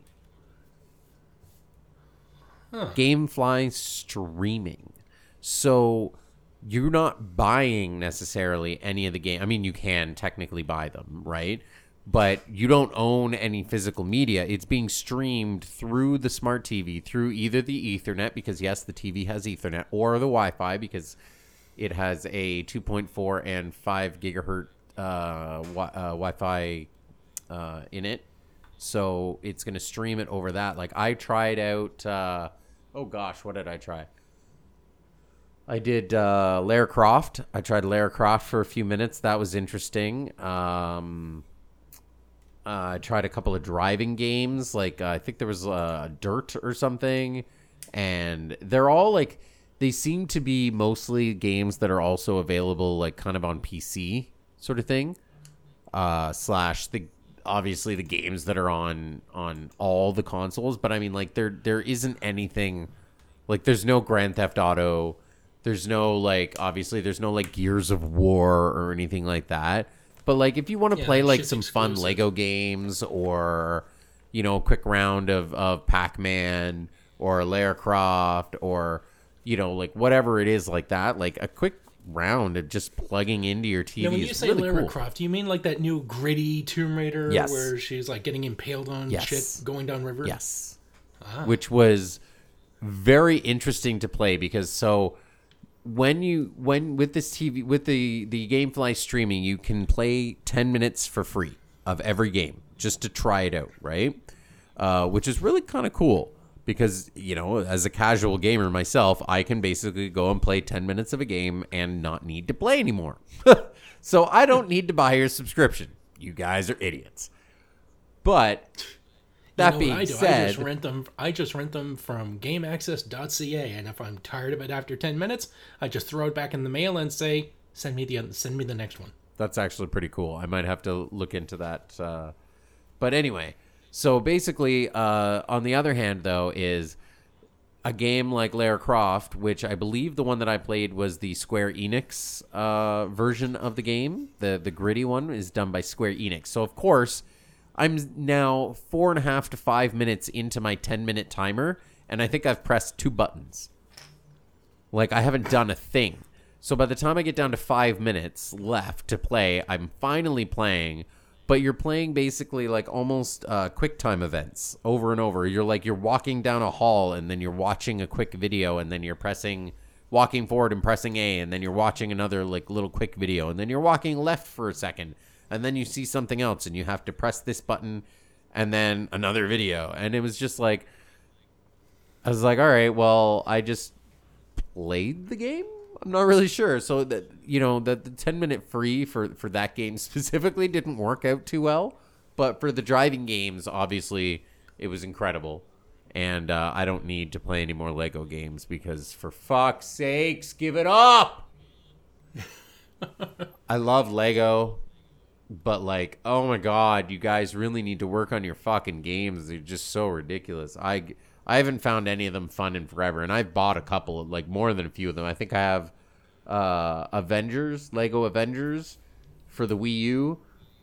Huh. Gamefly streaming. So you're not buying necessarily any of the game. I mean, you can technically buy them, right? But you don't own any physical media. It's being streamed through the smart TV, through either the Ethernet, because yes, the TV has Ethernet, or the Wi-Fi, because it has a 2.4 and 5 gigahertz Wi-Fi in it. So it's going to stream it over that. Like, I tried out, what did I try? I did Lara Croft. I tried Lara Croft for a few minutes. That was interesting. I tried a couple of driving games. Like, I think there was Dirt or something. And they're all, like, they seem to be mostly games that are also available, like, kind of on PC sort of thing. Obviously the games that are on all the consoles, but I mean, like, there isn't anything, like, there's no Grand Theft Auto, there's no, like, obviously there's no, like, Gears of War or anything like that, but like, if you want to play like some fun Lego games, or, you know, a quick round of Pac-Man or Lara Croft, or, you know, like, whatever it is, like that, like a quick round of just plugging into your TV. Now, when you say really Lara Croft, you mean like that new gritty Tomb Raider, yes, where she's like getting impaled on, yes, shit going down river? Yes. Ah. Which was very interesting to play, because so when with this TV, with the Gamefly streaming, you can play 10 minutes for free of every game just to try it out, right? Which is really kind of cool. Because, you know, as a casual gamer myself, I can basically go and play 10 minutes of a game and not need to play anymore. So I don't need to buy your subscription. You guys are idiots. But that being said, I just rent them from GameAccess.ca, and if I'm tired of it after 10 minutes, I just throw it back in the mail and say, send me the next one. That's actually pretty cool. I might have to look into that. But anyway. So basically, on the other hand, though, is a game like Lara Croft, which I believe the one that I played was the Square Enix version of the game. The gritty one is done by Square Enix. So, of course, I'm now 4.5 to 5 minutes into my 10-minute timer, and I think I've pressed 2 buttons. Like, I haven't done a thing. So by the time I get down to 5 minutes left to play, I'm finally playing. But you're playing basically like almost quick time events over and over. You're like, you're walking down a hall, and then you're watching a quick video, and then you're walking forward and pressing A, and then you're watching another like little quick video, and then you're walking left for a second, and then you see something else, and you have to press this button, and then another video. And it was just like, I was like, all right, well, I just played the game. I'm not really sure. So that, you know, the 10-minute free for that game specifically didn't work out too well. But for the driving games, obviously, it was incredible. And I don't need to play any more Lego games because, for fuck's sakes, give it up! I love Lego, but like, oh my God, you guys really need to work on your fucking games. They're just so ridiculous. I haven't found any of them fun in forever, and I've bought a couple, of, like more than a few of them. I think I have Lego Avengers for the Wii U.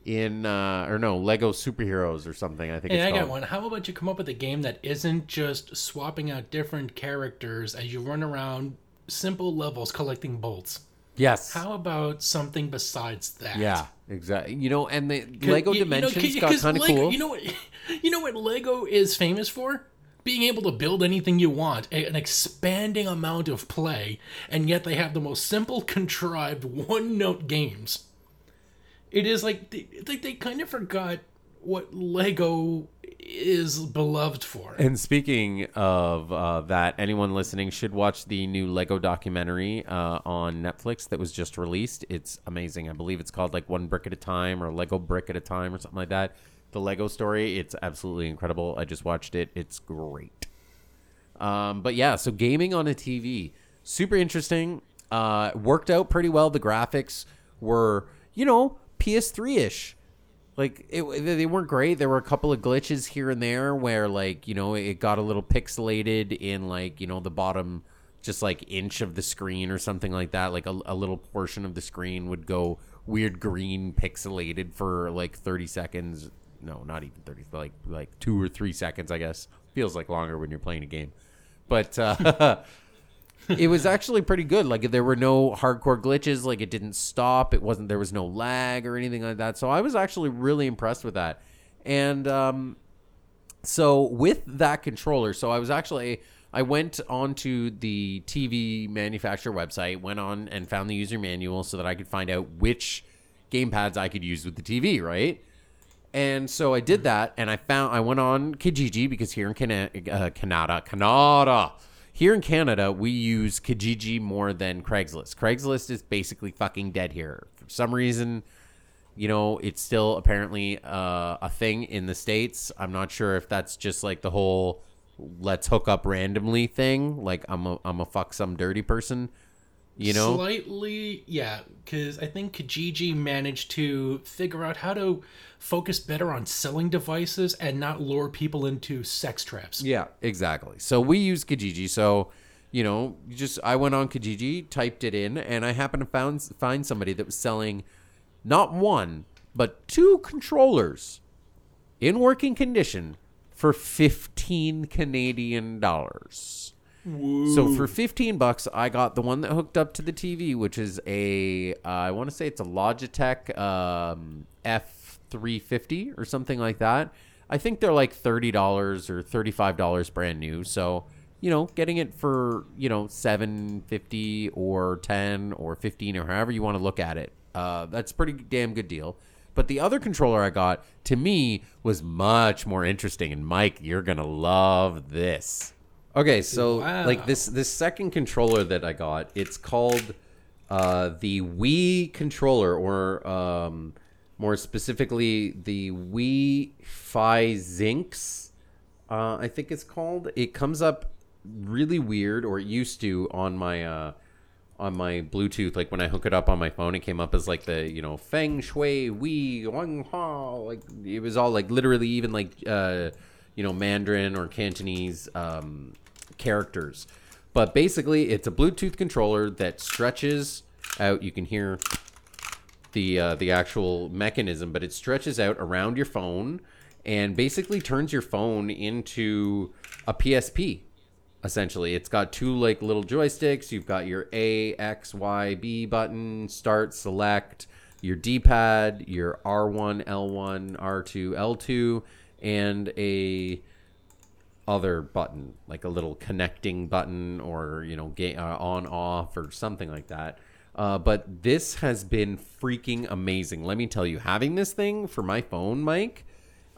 Lego Superheroes or something. I think it's called. Got one. How about you come up with a game that isn't just swapping out different characters as you run around simple levels collecting bolts? Yes. How about something besides that? Yeah, exactly. You know, and the Lego Dimensions got kind of cool. You know what Lego is famous for? Being able to build anything you want, an expanding amount of play, and yet they have the most simple, contrived, one-note games. It is like they kind of forgot what Lego is beloved for. And speaking of that, anyone listening should watch the new Lego documentary on Netflix that was just released. It's amazing. I believe it's called like One Brick at a Time or Lego Brick at a Time or something like that. The Lego story. It's absolutely incredible. I just watched it. It's great. But yeah, so gaming on a TV. Super interesting. Worked out pretty well. The graphics were, you know, PS3-ish. Like, they weren't great. There were a couple of glitches here and there where, like, you know, it got a little pixelated in, like, you know, the bottom just, like, inch of the screen or something like that. Like, a little portion of the screen would go weird green pixelated for, like, 30 seconds. No, not even 30. Like 2 or 3 seconds, I guess. Feels like longer when you're playing a game. But it was actually pretty good. Like, there were no hardcore glitches. Like, it didn't stop. There was no lag or anything like that. So I was actually really impressed with that. And so with that controller, so I went onto the TV manufacturer website, went on and found the user manual so that I could find out which gamepads I could use with the TV, right? And so I did that, and I went on Kijiji because here in Canada. Here in Canada, we use Kijiji more than Craigslist. Craigslist is basically fucking dead here. For some reason, you know, it's still apparently a thing in the States. I'm not sure if that's just like the whole let's hook up randomly thing. Like I'm a fuck some dirty person, you know? Slightly, yeah, because I think Kijiji managed to figure out how to focus better on selling devices and not lure people into sex traps. Yeah, exactly. So we use Kijiji. So, you know, I went on Kijiji, typed it in, and I happened to find somebody that was selling not one, but 2 controllers in working condition for $15 Canadian. Woo. So for $15, I got the one that hooked up to the TV, which is I want to say it's a Logitech F350 or something like that. I think they're like $30 or $35 brand new. So, you know, getting it for, you know, $7.50 or $10 or $15 or however you want to look at it. That's a pretty damn good deal. But the other controller I got, to me, was much more interesting. And Mike, you're going to love this. Okay, so wow. Like this second controller that I got, it's called the Wii controller, or more specifically the Wii-Fi Zinx, I think it's called. It comes up really weird, or it used to on my Bluetooth. Like when I hook it up on my phone, it came up as like the, you know, Feng Shui Wii Wang Ha. Like it was all like literally even like you know, Mandarin or Cantonese characters. But basically it's a Bluetooth controller that stretches out. You can hear the actual mechanism, but it stretches out around your phone and basically turns your phone into a PSP. Essentially, it's got 2 like little joysticks. You've got your A, X, Y, B button, start, select, your D-pad, your R1, L1, R2, L2, and a other button, like a little connecting button, or, you know, on, off, or something like that. But this has been freaking amazing. Let me tell you, having this thing for my phone, Mike,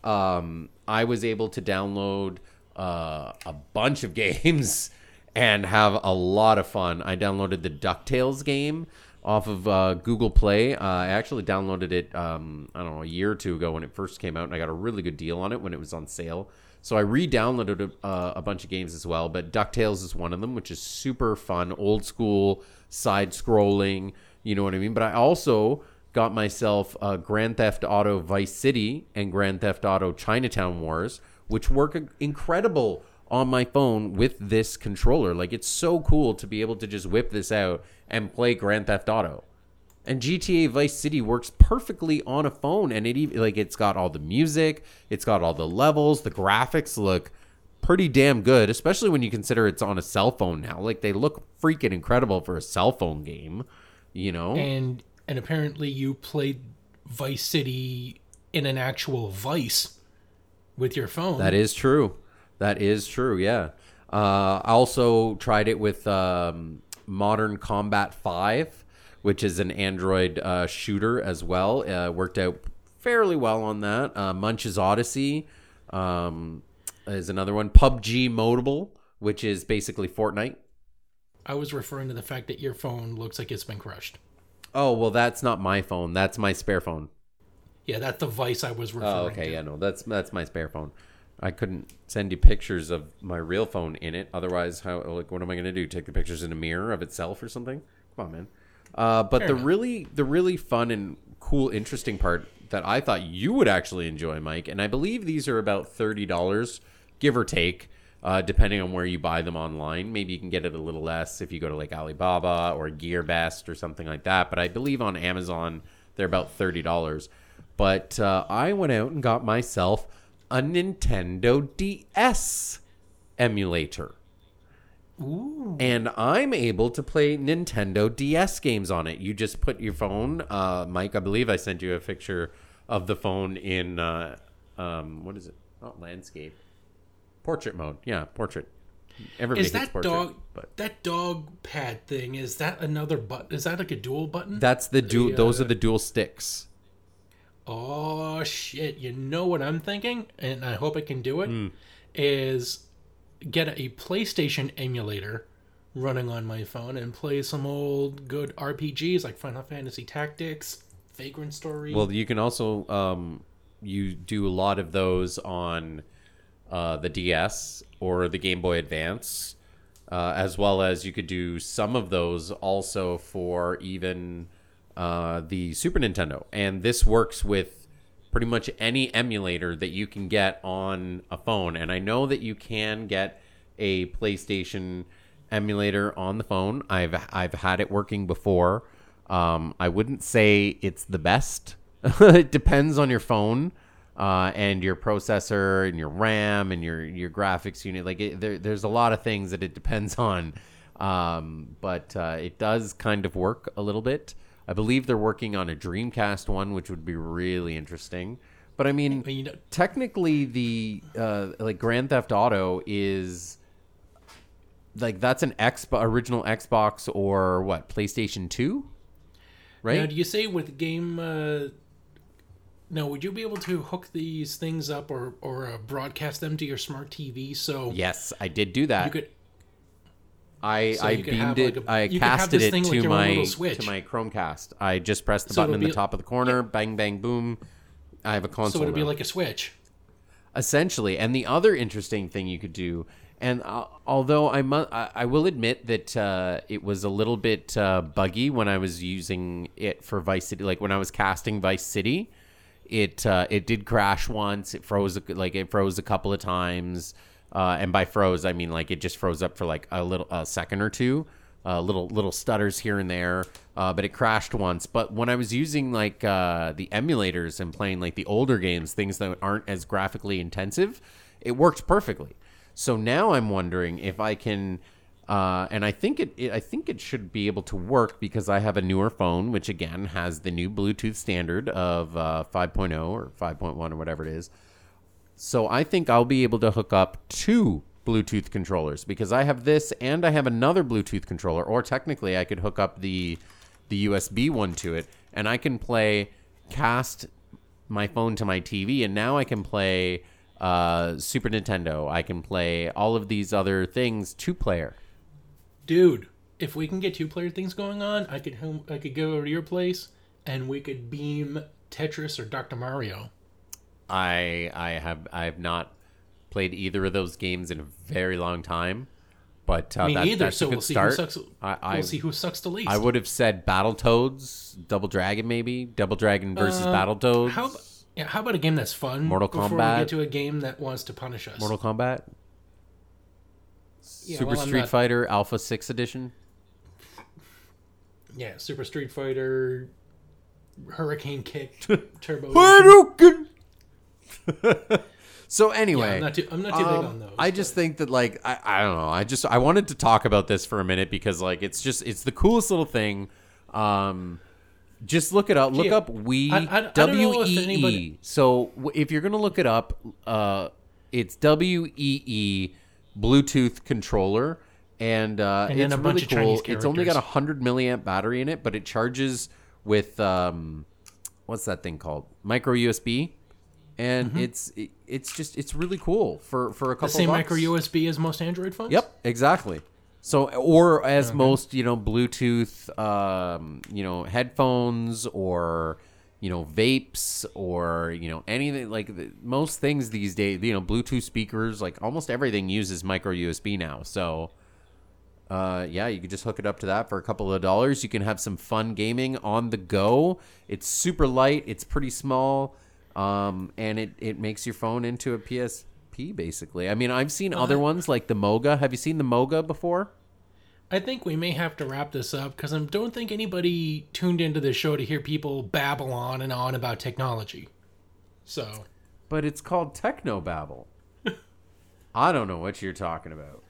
I was able to download a bunch of games and have a lot of fun. I downloaded the DuckTales game. off of Google Play. I actually downloaded it, I don't know, a year or two ago when it first came out, and I got a really good deal on it when it was on sale. So I re-downloaded a bunch of games as well, but DuckTales is one of them, which is super fun, old school, side-scrolling, you know what I mean? But I also got myself Grand Theft Auto Vice City and Grand Theft Auto Chinatown Wars, which work incredible on my phone with this controller. Like, it's so cool to be able to just whip this out and play Grand Theft Auto. And GTA Vice City works perfectly on a phone, and it's got all the music, it's got all the levels, the graphics look pretty damn good, especially when you consider it's on a cell phone now. Like, they look freaking incredible for a cell phone game, you know? And apparently you played Vice City in an actual Vice with your phone. That is true. That is true, yeah. I also tried it with Modern Combat 5, which is an Android shooter as well. Worked out fairly well on that. Munch's Odyssey is another one. PUBG Mobile, which is basically Fortnite. I was referring to the fact that your phone looks like it's been crushed. Oh, well, that's not my phone. That's my spare phone. Yeah, that's the Vice I was referring to. Oh, okay, yeah, no, that's my spare phone. I couldn't send you pictures of my real phone in it. Otherwise, what am I going to do? Take the pictures in a mirror of itself or something? Come on, man. But the really fun and cool, interesting part that I thought you would actually enjoy, Mike, and I believe these are about $30, give or take, depending on where you buy them online. Maybe you can get it a little less if you go to like Alibaba or GearBest or something like that. But I believe on Amazon, they're about $30. But I went out and got myself a Nintendo DS emulator. Ooh. And I'm able to play Nintendo DS games on it. You just put your phone, Mike, I believe I sent you a picture of the phone in, what is it? Not landscape. Portrait mode. Yeah, portrait. Everybody is that portrait, dog, but that dog pad thing, is that another button? Is that like a dual button? That's the dual, those are the dual sticks. Oh, shit. You know what I'm thinking? And I hope I can do it, is get a PlayStation emulator running on my phone and play some old good RPGs like Final Fantasy Tactics, Vagrant Story. Well, you can also you do a lot of those on the DS or the Game Boy Advance, as well as you could do some of those also for even the Super Nintendo. And this works with pretty much any emulator that you can get on a phone. And I know that you can get a PlayStation emulator on the phone. I've had it working before. I wouldn't say it's the best. It depends on your phone and your processor and your RAM and your graphics unit. Like there's a lot of things that it depends on. But it does kind of work a little bit. I believe they're working on a Dreamcast one, which would be really interesting. But I mean, technically, the Grand Theft Auto is like that's an original Xbox or what, PlayStation 2, right? Now, do you say with game? Now, would you be able to hook these things up or broadcast them to your smart TV? So yes, I did do that. You could. I casted it to my Chromecast. I just pressed the button in the top of the corner, bang, bang, boom. I have a console. So it'll be like a Switch. Essentially. And the other interesting thing you could do, and although I will admit that it was a little bit buggy when I was using it for Vice City, like when I was casting Vice City, it did crash once. It froze a couple of times. And by froze, I mean like it just froze up for like a second or two, little stutters here and there. But it crashed once. But when I was using like the emulators and playing like the older games, things that aren't as graphically intensive, it worked perfectly. So now I'm wondering if I can, and I think it should be able to work because I have a newer phone, which again has the new Bluetooth standard of 5.0 or 5.1 or whatever it is. So I think I'll be able to hook up two Bluetooth controllers because I have this and I have another Bluetooth controller, or technically I could hook up the USB one to it and I can cast my phone to my TV, and now I can play Super Nintendo. I can play all of these other things two player. Dude, if we can get two-player things going on, I could go over to your place and we could beam Tetris or Dr. Mario. I have not played either of those games in a very long time. But me either, so we'll see who sucks. We'll see who sucks the least. I would have said Battletoads, Double Dragon, maybe Double Dragon versus Battletoads. How about a game that's fun? Mortal Kombat. Before we get to a game that wants to punish us. Mortal Kombat. Yeah, Street Fighter Alpha 6 Edition. Yeah, Super Street Fighter, Hurricane Kick, Turbo. Hurricane. So anyway, yeah, I'm not too big on those. I just think that I don't know. I wanted to talk about this for a minute because it's the coolest little thing. Just look it up. Look up Wii, W-E-E. So if you're going to look it up, it's W-E-E Bluetooth controller. And it's really cool. It's only got 100 milliamp battery in it, but it charges with, what's that thing called? Micro USB. And it's really cool for a couple bucks. The same micro USB as most Android phones? Yep, exactly. So, or as most, Bluetooth, headphones or, vapes or, anything most things these days, Bluetooth speakers, almost everything uses micro USB now. So, you could just hook it up to that for a couple of dollars. You can have some fun gaming on the go. It's super light. It's pretty small. And it makes your phone into a PSP, basically. I mean, I've seen other ones like the MOGA. Have you seen the MOGA before? I think we may have to wrap this up because I don't think anybody tuned into this show to hear people babble on about technology. So, but it's called Technobabble. I don't know what you're talking about.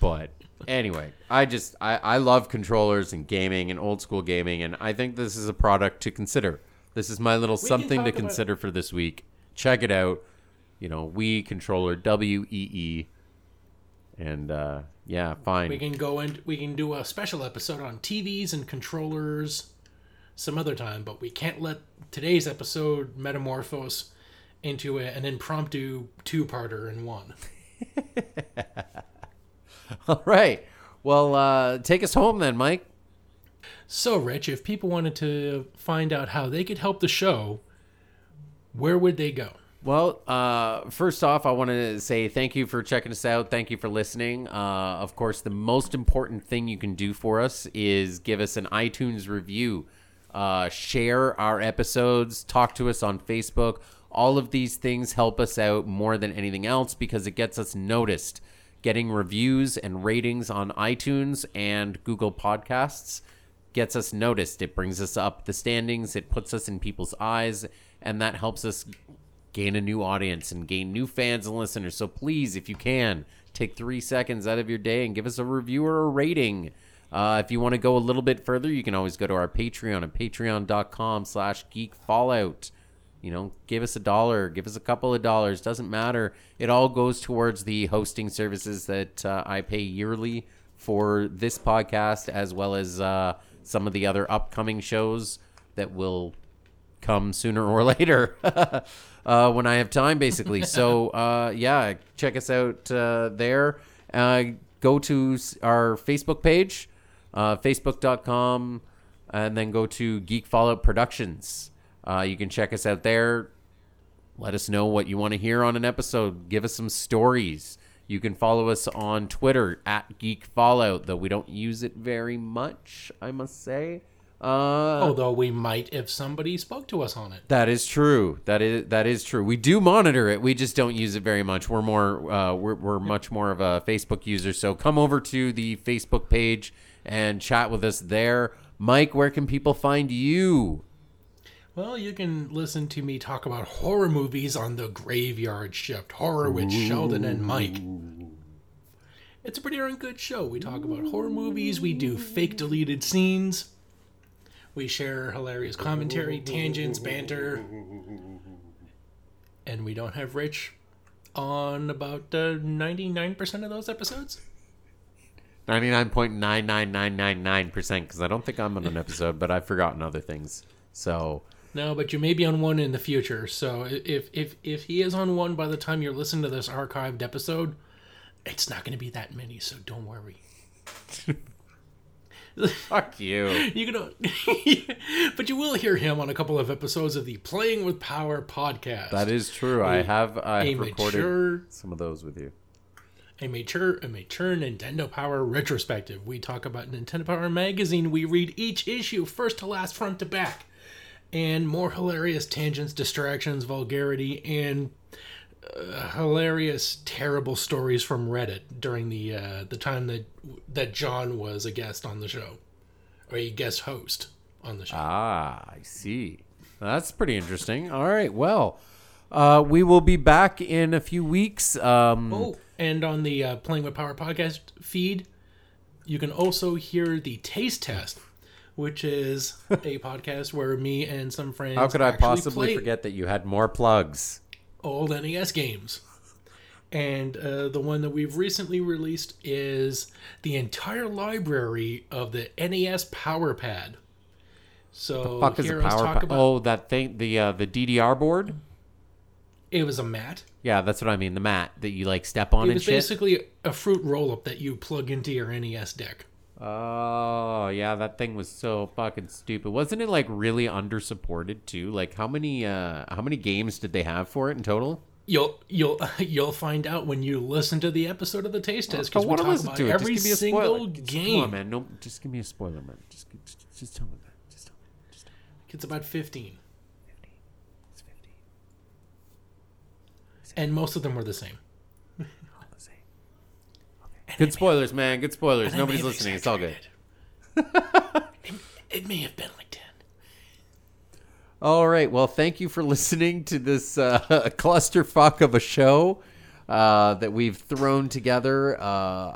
But anyway, I love controllers and gaming and old school gaming. And I think this is a product to consider. This is my little something to consider for this week. Check it out. Wii controller WEE. And fine. We can go and we can do a special episode on TVs and controllers some other time, but we can't let today's episode metamorphose into an impromptu two-parter in one. All right. Well, take us home then, Mike. So, Rich, if people wanted to find out how they could help the show, where would they go? Well, first off, I want to say thank you for checking us out. Thank you for listening. Of course, the most important thing you can do for us is give us an iTunes review. Share our episodes. Talk to us on Facebook. All of these things help us out more than anything else because it gets us noticed. Getting reviews and ratings on iTunes and Google Podcasts gets us noticed. It brings us up the standings. It puts us in people's eyes, and that helps us gain a new audience and gain new fans and listeners. So please, if you can, take 3 seconds out of your day and give us a review or a rating. If you want to go a little bit further, you can always go to our Patreon at patreon.com/geekfallout. Give us a dollar, give us a couple of dollars, doesn't matter. It all goes towards the hosting services that I pay yearly for this podcast, as well as some of the other upcoming shows that will come sooner or later when I have time, basically. So, check us out there. Go to our Facebook page, facebook.com, and then go to Geek Fallout Productions. You can check us out there. Let us know what you want to hear on an episode. Give us some stories. You can follow us on Twitter at Geek Fallout, though we don't use it very much, I must say. Although we might if somebody spoke to us on it. That is true. That is true. We do monitor it. We just don't use it very much. We're more we're much more of a Facebook user. So come over to the Facebook page and chat with us there. Mike, where can people find you? Well, you can listen to me talk about horror movies on The Graveyard Shift, Horror with Sheldon and Mike. It's a pretty darn good show. We talk about horror movies, we do fake deleted scenes, we share hilarious commentary, tangents, banter, and we don't have Rich on about 99% of those episodes. 99.99999%, because I don't think I'm on an episode, but I've forgotten other things, so... No, but you may be on one in the future. So if he is on one by the time you're listening to this archived episode, it's not going to be that many. So don't worry. Fuck you. You can, but you will hear him on a couple of episodes of the Playing With Power podcast. That is true. I have recorded some of those with you. A mature Nintendo Power retrospective. We talk about Nintendo Power magazine. We read each issue, first to last, front to back. And more hilarious tangents, distractions, vulgarity, and hilarious, terrible stories from Reddit during the time that John was a guest on the show. Or a guest host on the show. Ah, I see. That's pretty interesting. All right, well, we will be back in a few weeks. And on the Playing With Power podcast feed, you can also hear The Taste Test, which is a podcast where me and some friends How could I possibly forget that you had more plugs? Old NES games. And the one that we've recently released is the entire library of the NES Power Pad. So the fuck is a Power Pad? Oh, that thing, the DDR board? It was a mat. Yeah, that's what I mean. The mat that you like step on and shit. It was basically a fruit roll-up that you plug into your NES deck. Oh, yeah, that thing was so fucking stupid. Wasn't it like really undersupported too? Like how many games did they have for it in total? You'll find out when you listen to the episode of The Taste Test, because we'll talk about every single game. Come on, man. No, just give me a spoiler, man. Just tell me that. Just tell me. It's about 15. And most of them were the same. Good spoilers, man. Good spoilers. Nobody's listening. It's all good. It may have been like 10. All right. Well, thank you for listening to this clusterfuck of a show that we've thrown together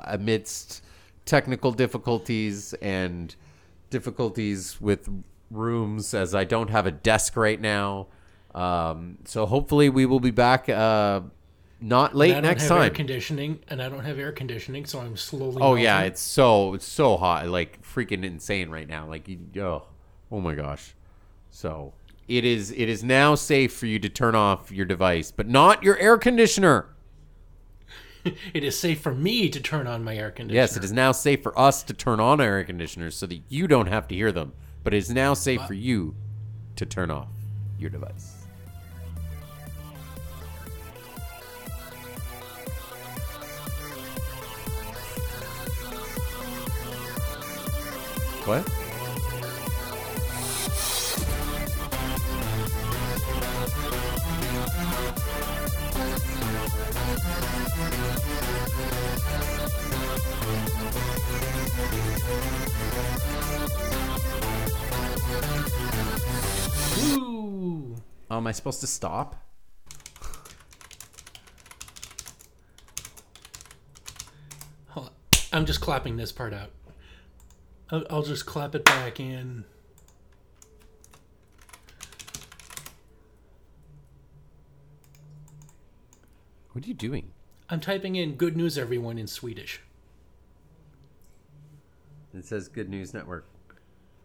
amidst technical difficulties and difficulties with rooms, as I don't have a desk right now. So hopefully we will be back not late next time. I don't have air conditioning, so I'm slowly. Oh, melting. Yeah, it's so hot, like freaking insane right now. Like, oh my gosh. So it is now safe for you to turn off your device, but not your air conditioner. It is safe for me to turn on my air conditioner. Yes, it is now safe for us to turn on our air conditioners so that you don't have to hear them. But it is now safe for you to turn off your device. What? Ooh. Oh, am I supposed to stop? Hold on. I'm just clapping this part out. I'll just clap it back in. What are you doing? I'm typing in "good news, everyone" in Swedish. It says "Good News Network,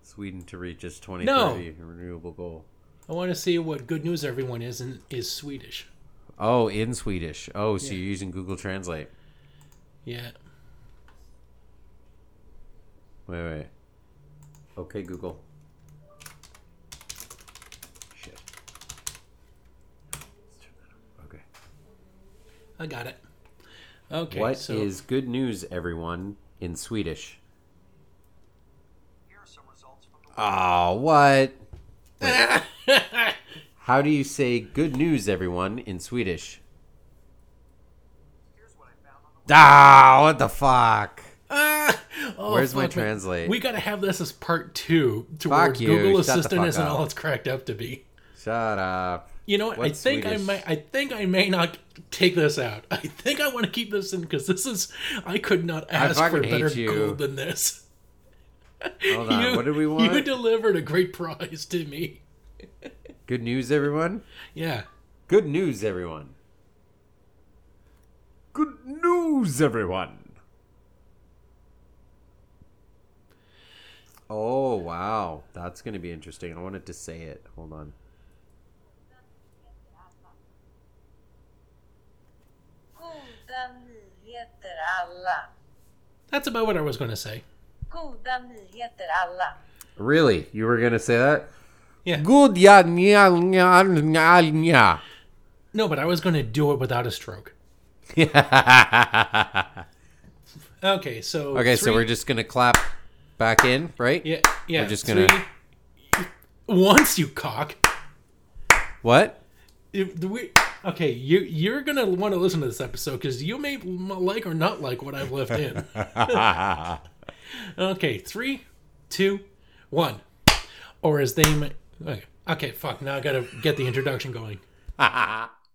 Sweden to reach its 2030 renewable goal." I want to see what "Good News Everyone" is Swedish. Oh, in Swedish. Oh, so yeah. You're using Google Translate. Yeah. Wait. Okay, Google. Shit. Let's turn that on. Okay. I got it. Okay. What is "Good News Everyone" in Swedish? Here are some results from the what? Wait. How do you say "good news, everyone" in Swedish? Here's what I found on the website. What the fuck? Where's my translate? We gotta have this as part 2 to where Google Assistant isn't all it's cracked up to be. Shut up. You know what? I think I may not take this out. I think I want to keep this in because this is. I could not ask for better gold than this. Hold on. What did we want? You delivered a great prize to me. Good news, everyone? Yeah. Good news, everyone. Good news, everyone. Oh, wow. That's going to be interesting. I wanted to say it. Hold on. Goda nyheter alla. That's about what I was going to say. goda nyheter alla. Really? You were going to say that? Yeah. Goda. No, but I was going to do it without a stroke. Okay, so we're just going to clap back in, right? Yeah. We're just going to... Once, you cock. What? Okay, you're going to want to listen to this episode because you may like or not like what I've left in. Okay, 3, 2, 1. Or as they might... Okay, fuck. Now I got to get the introduction going.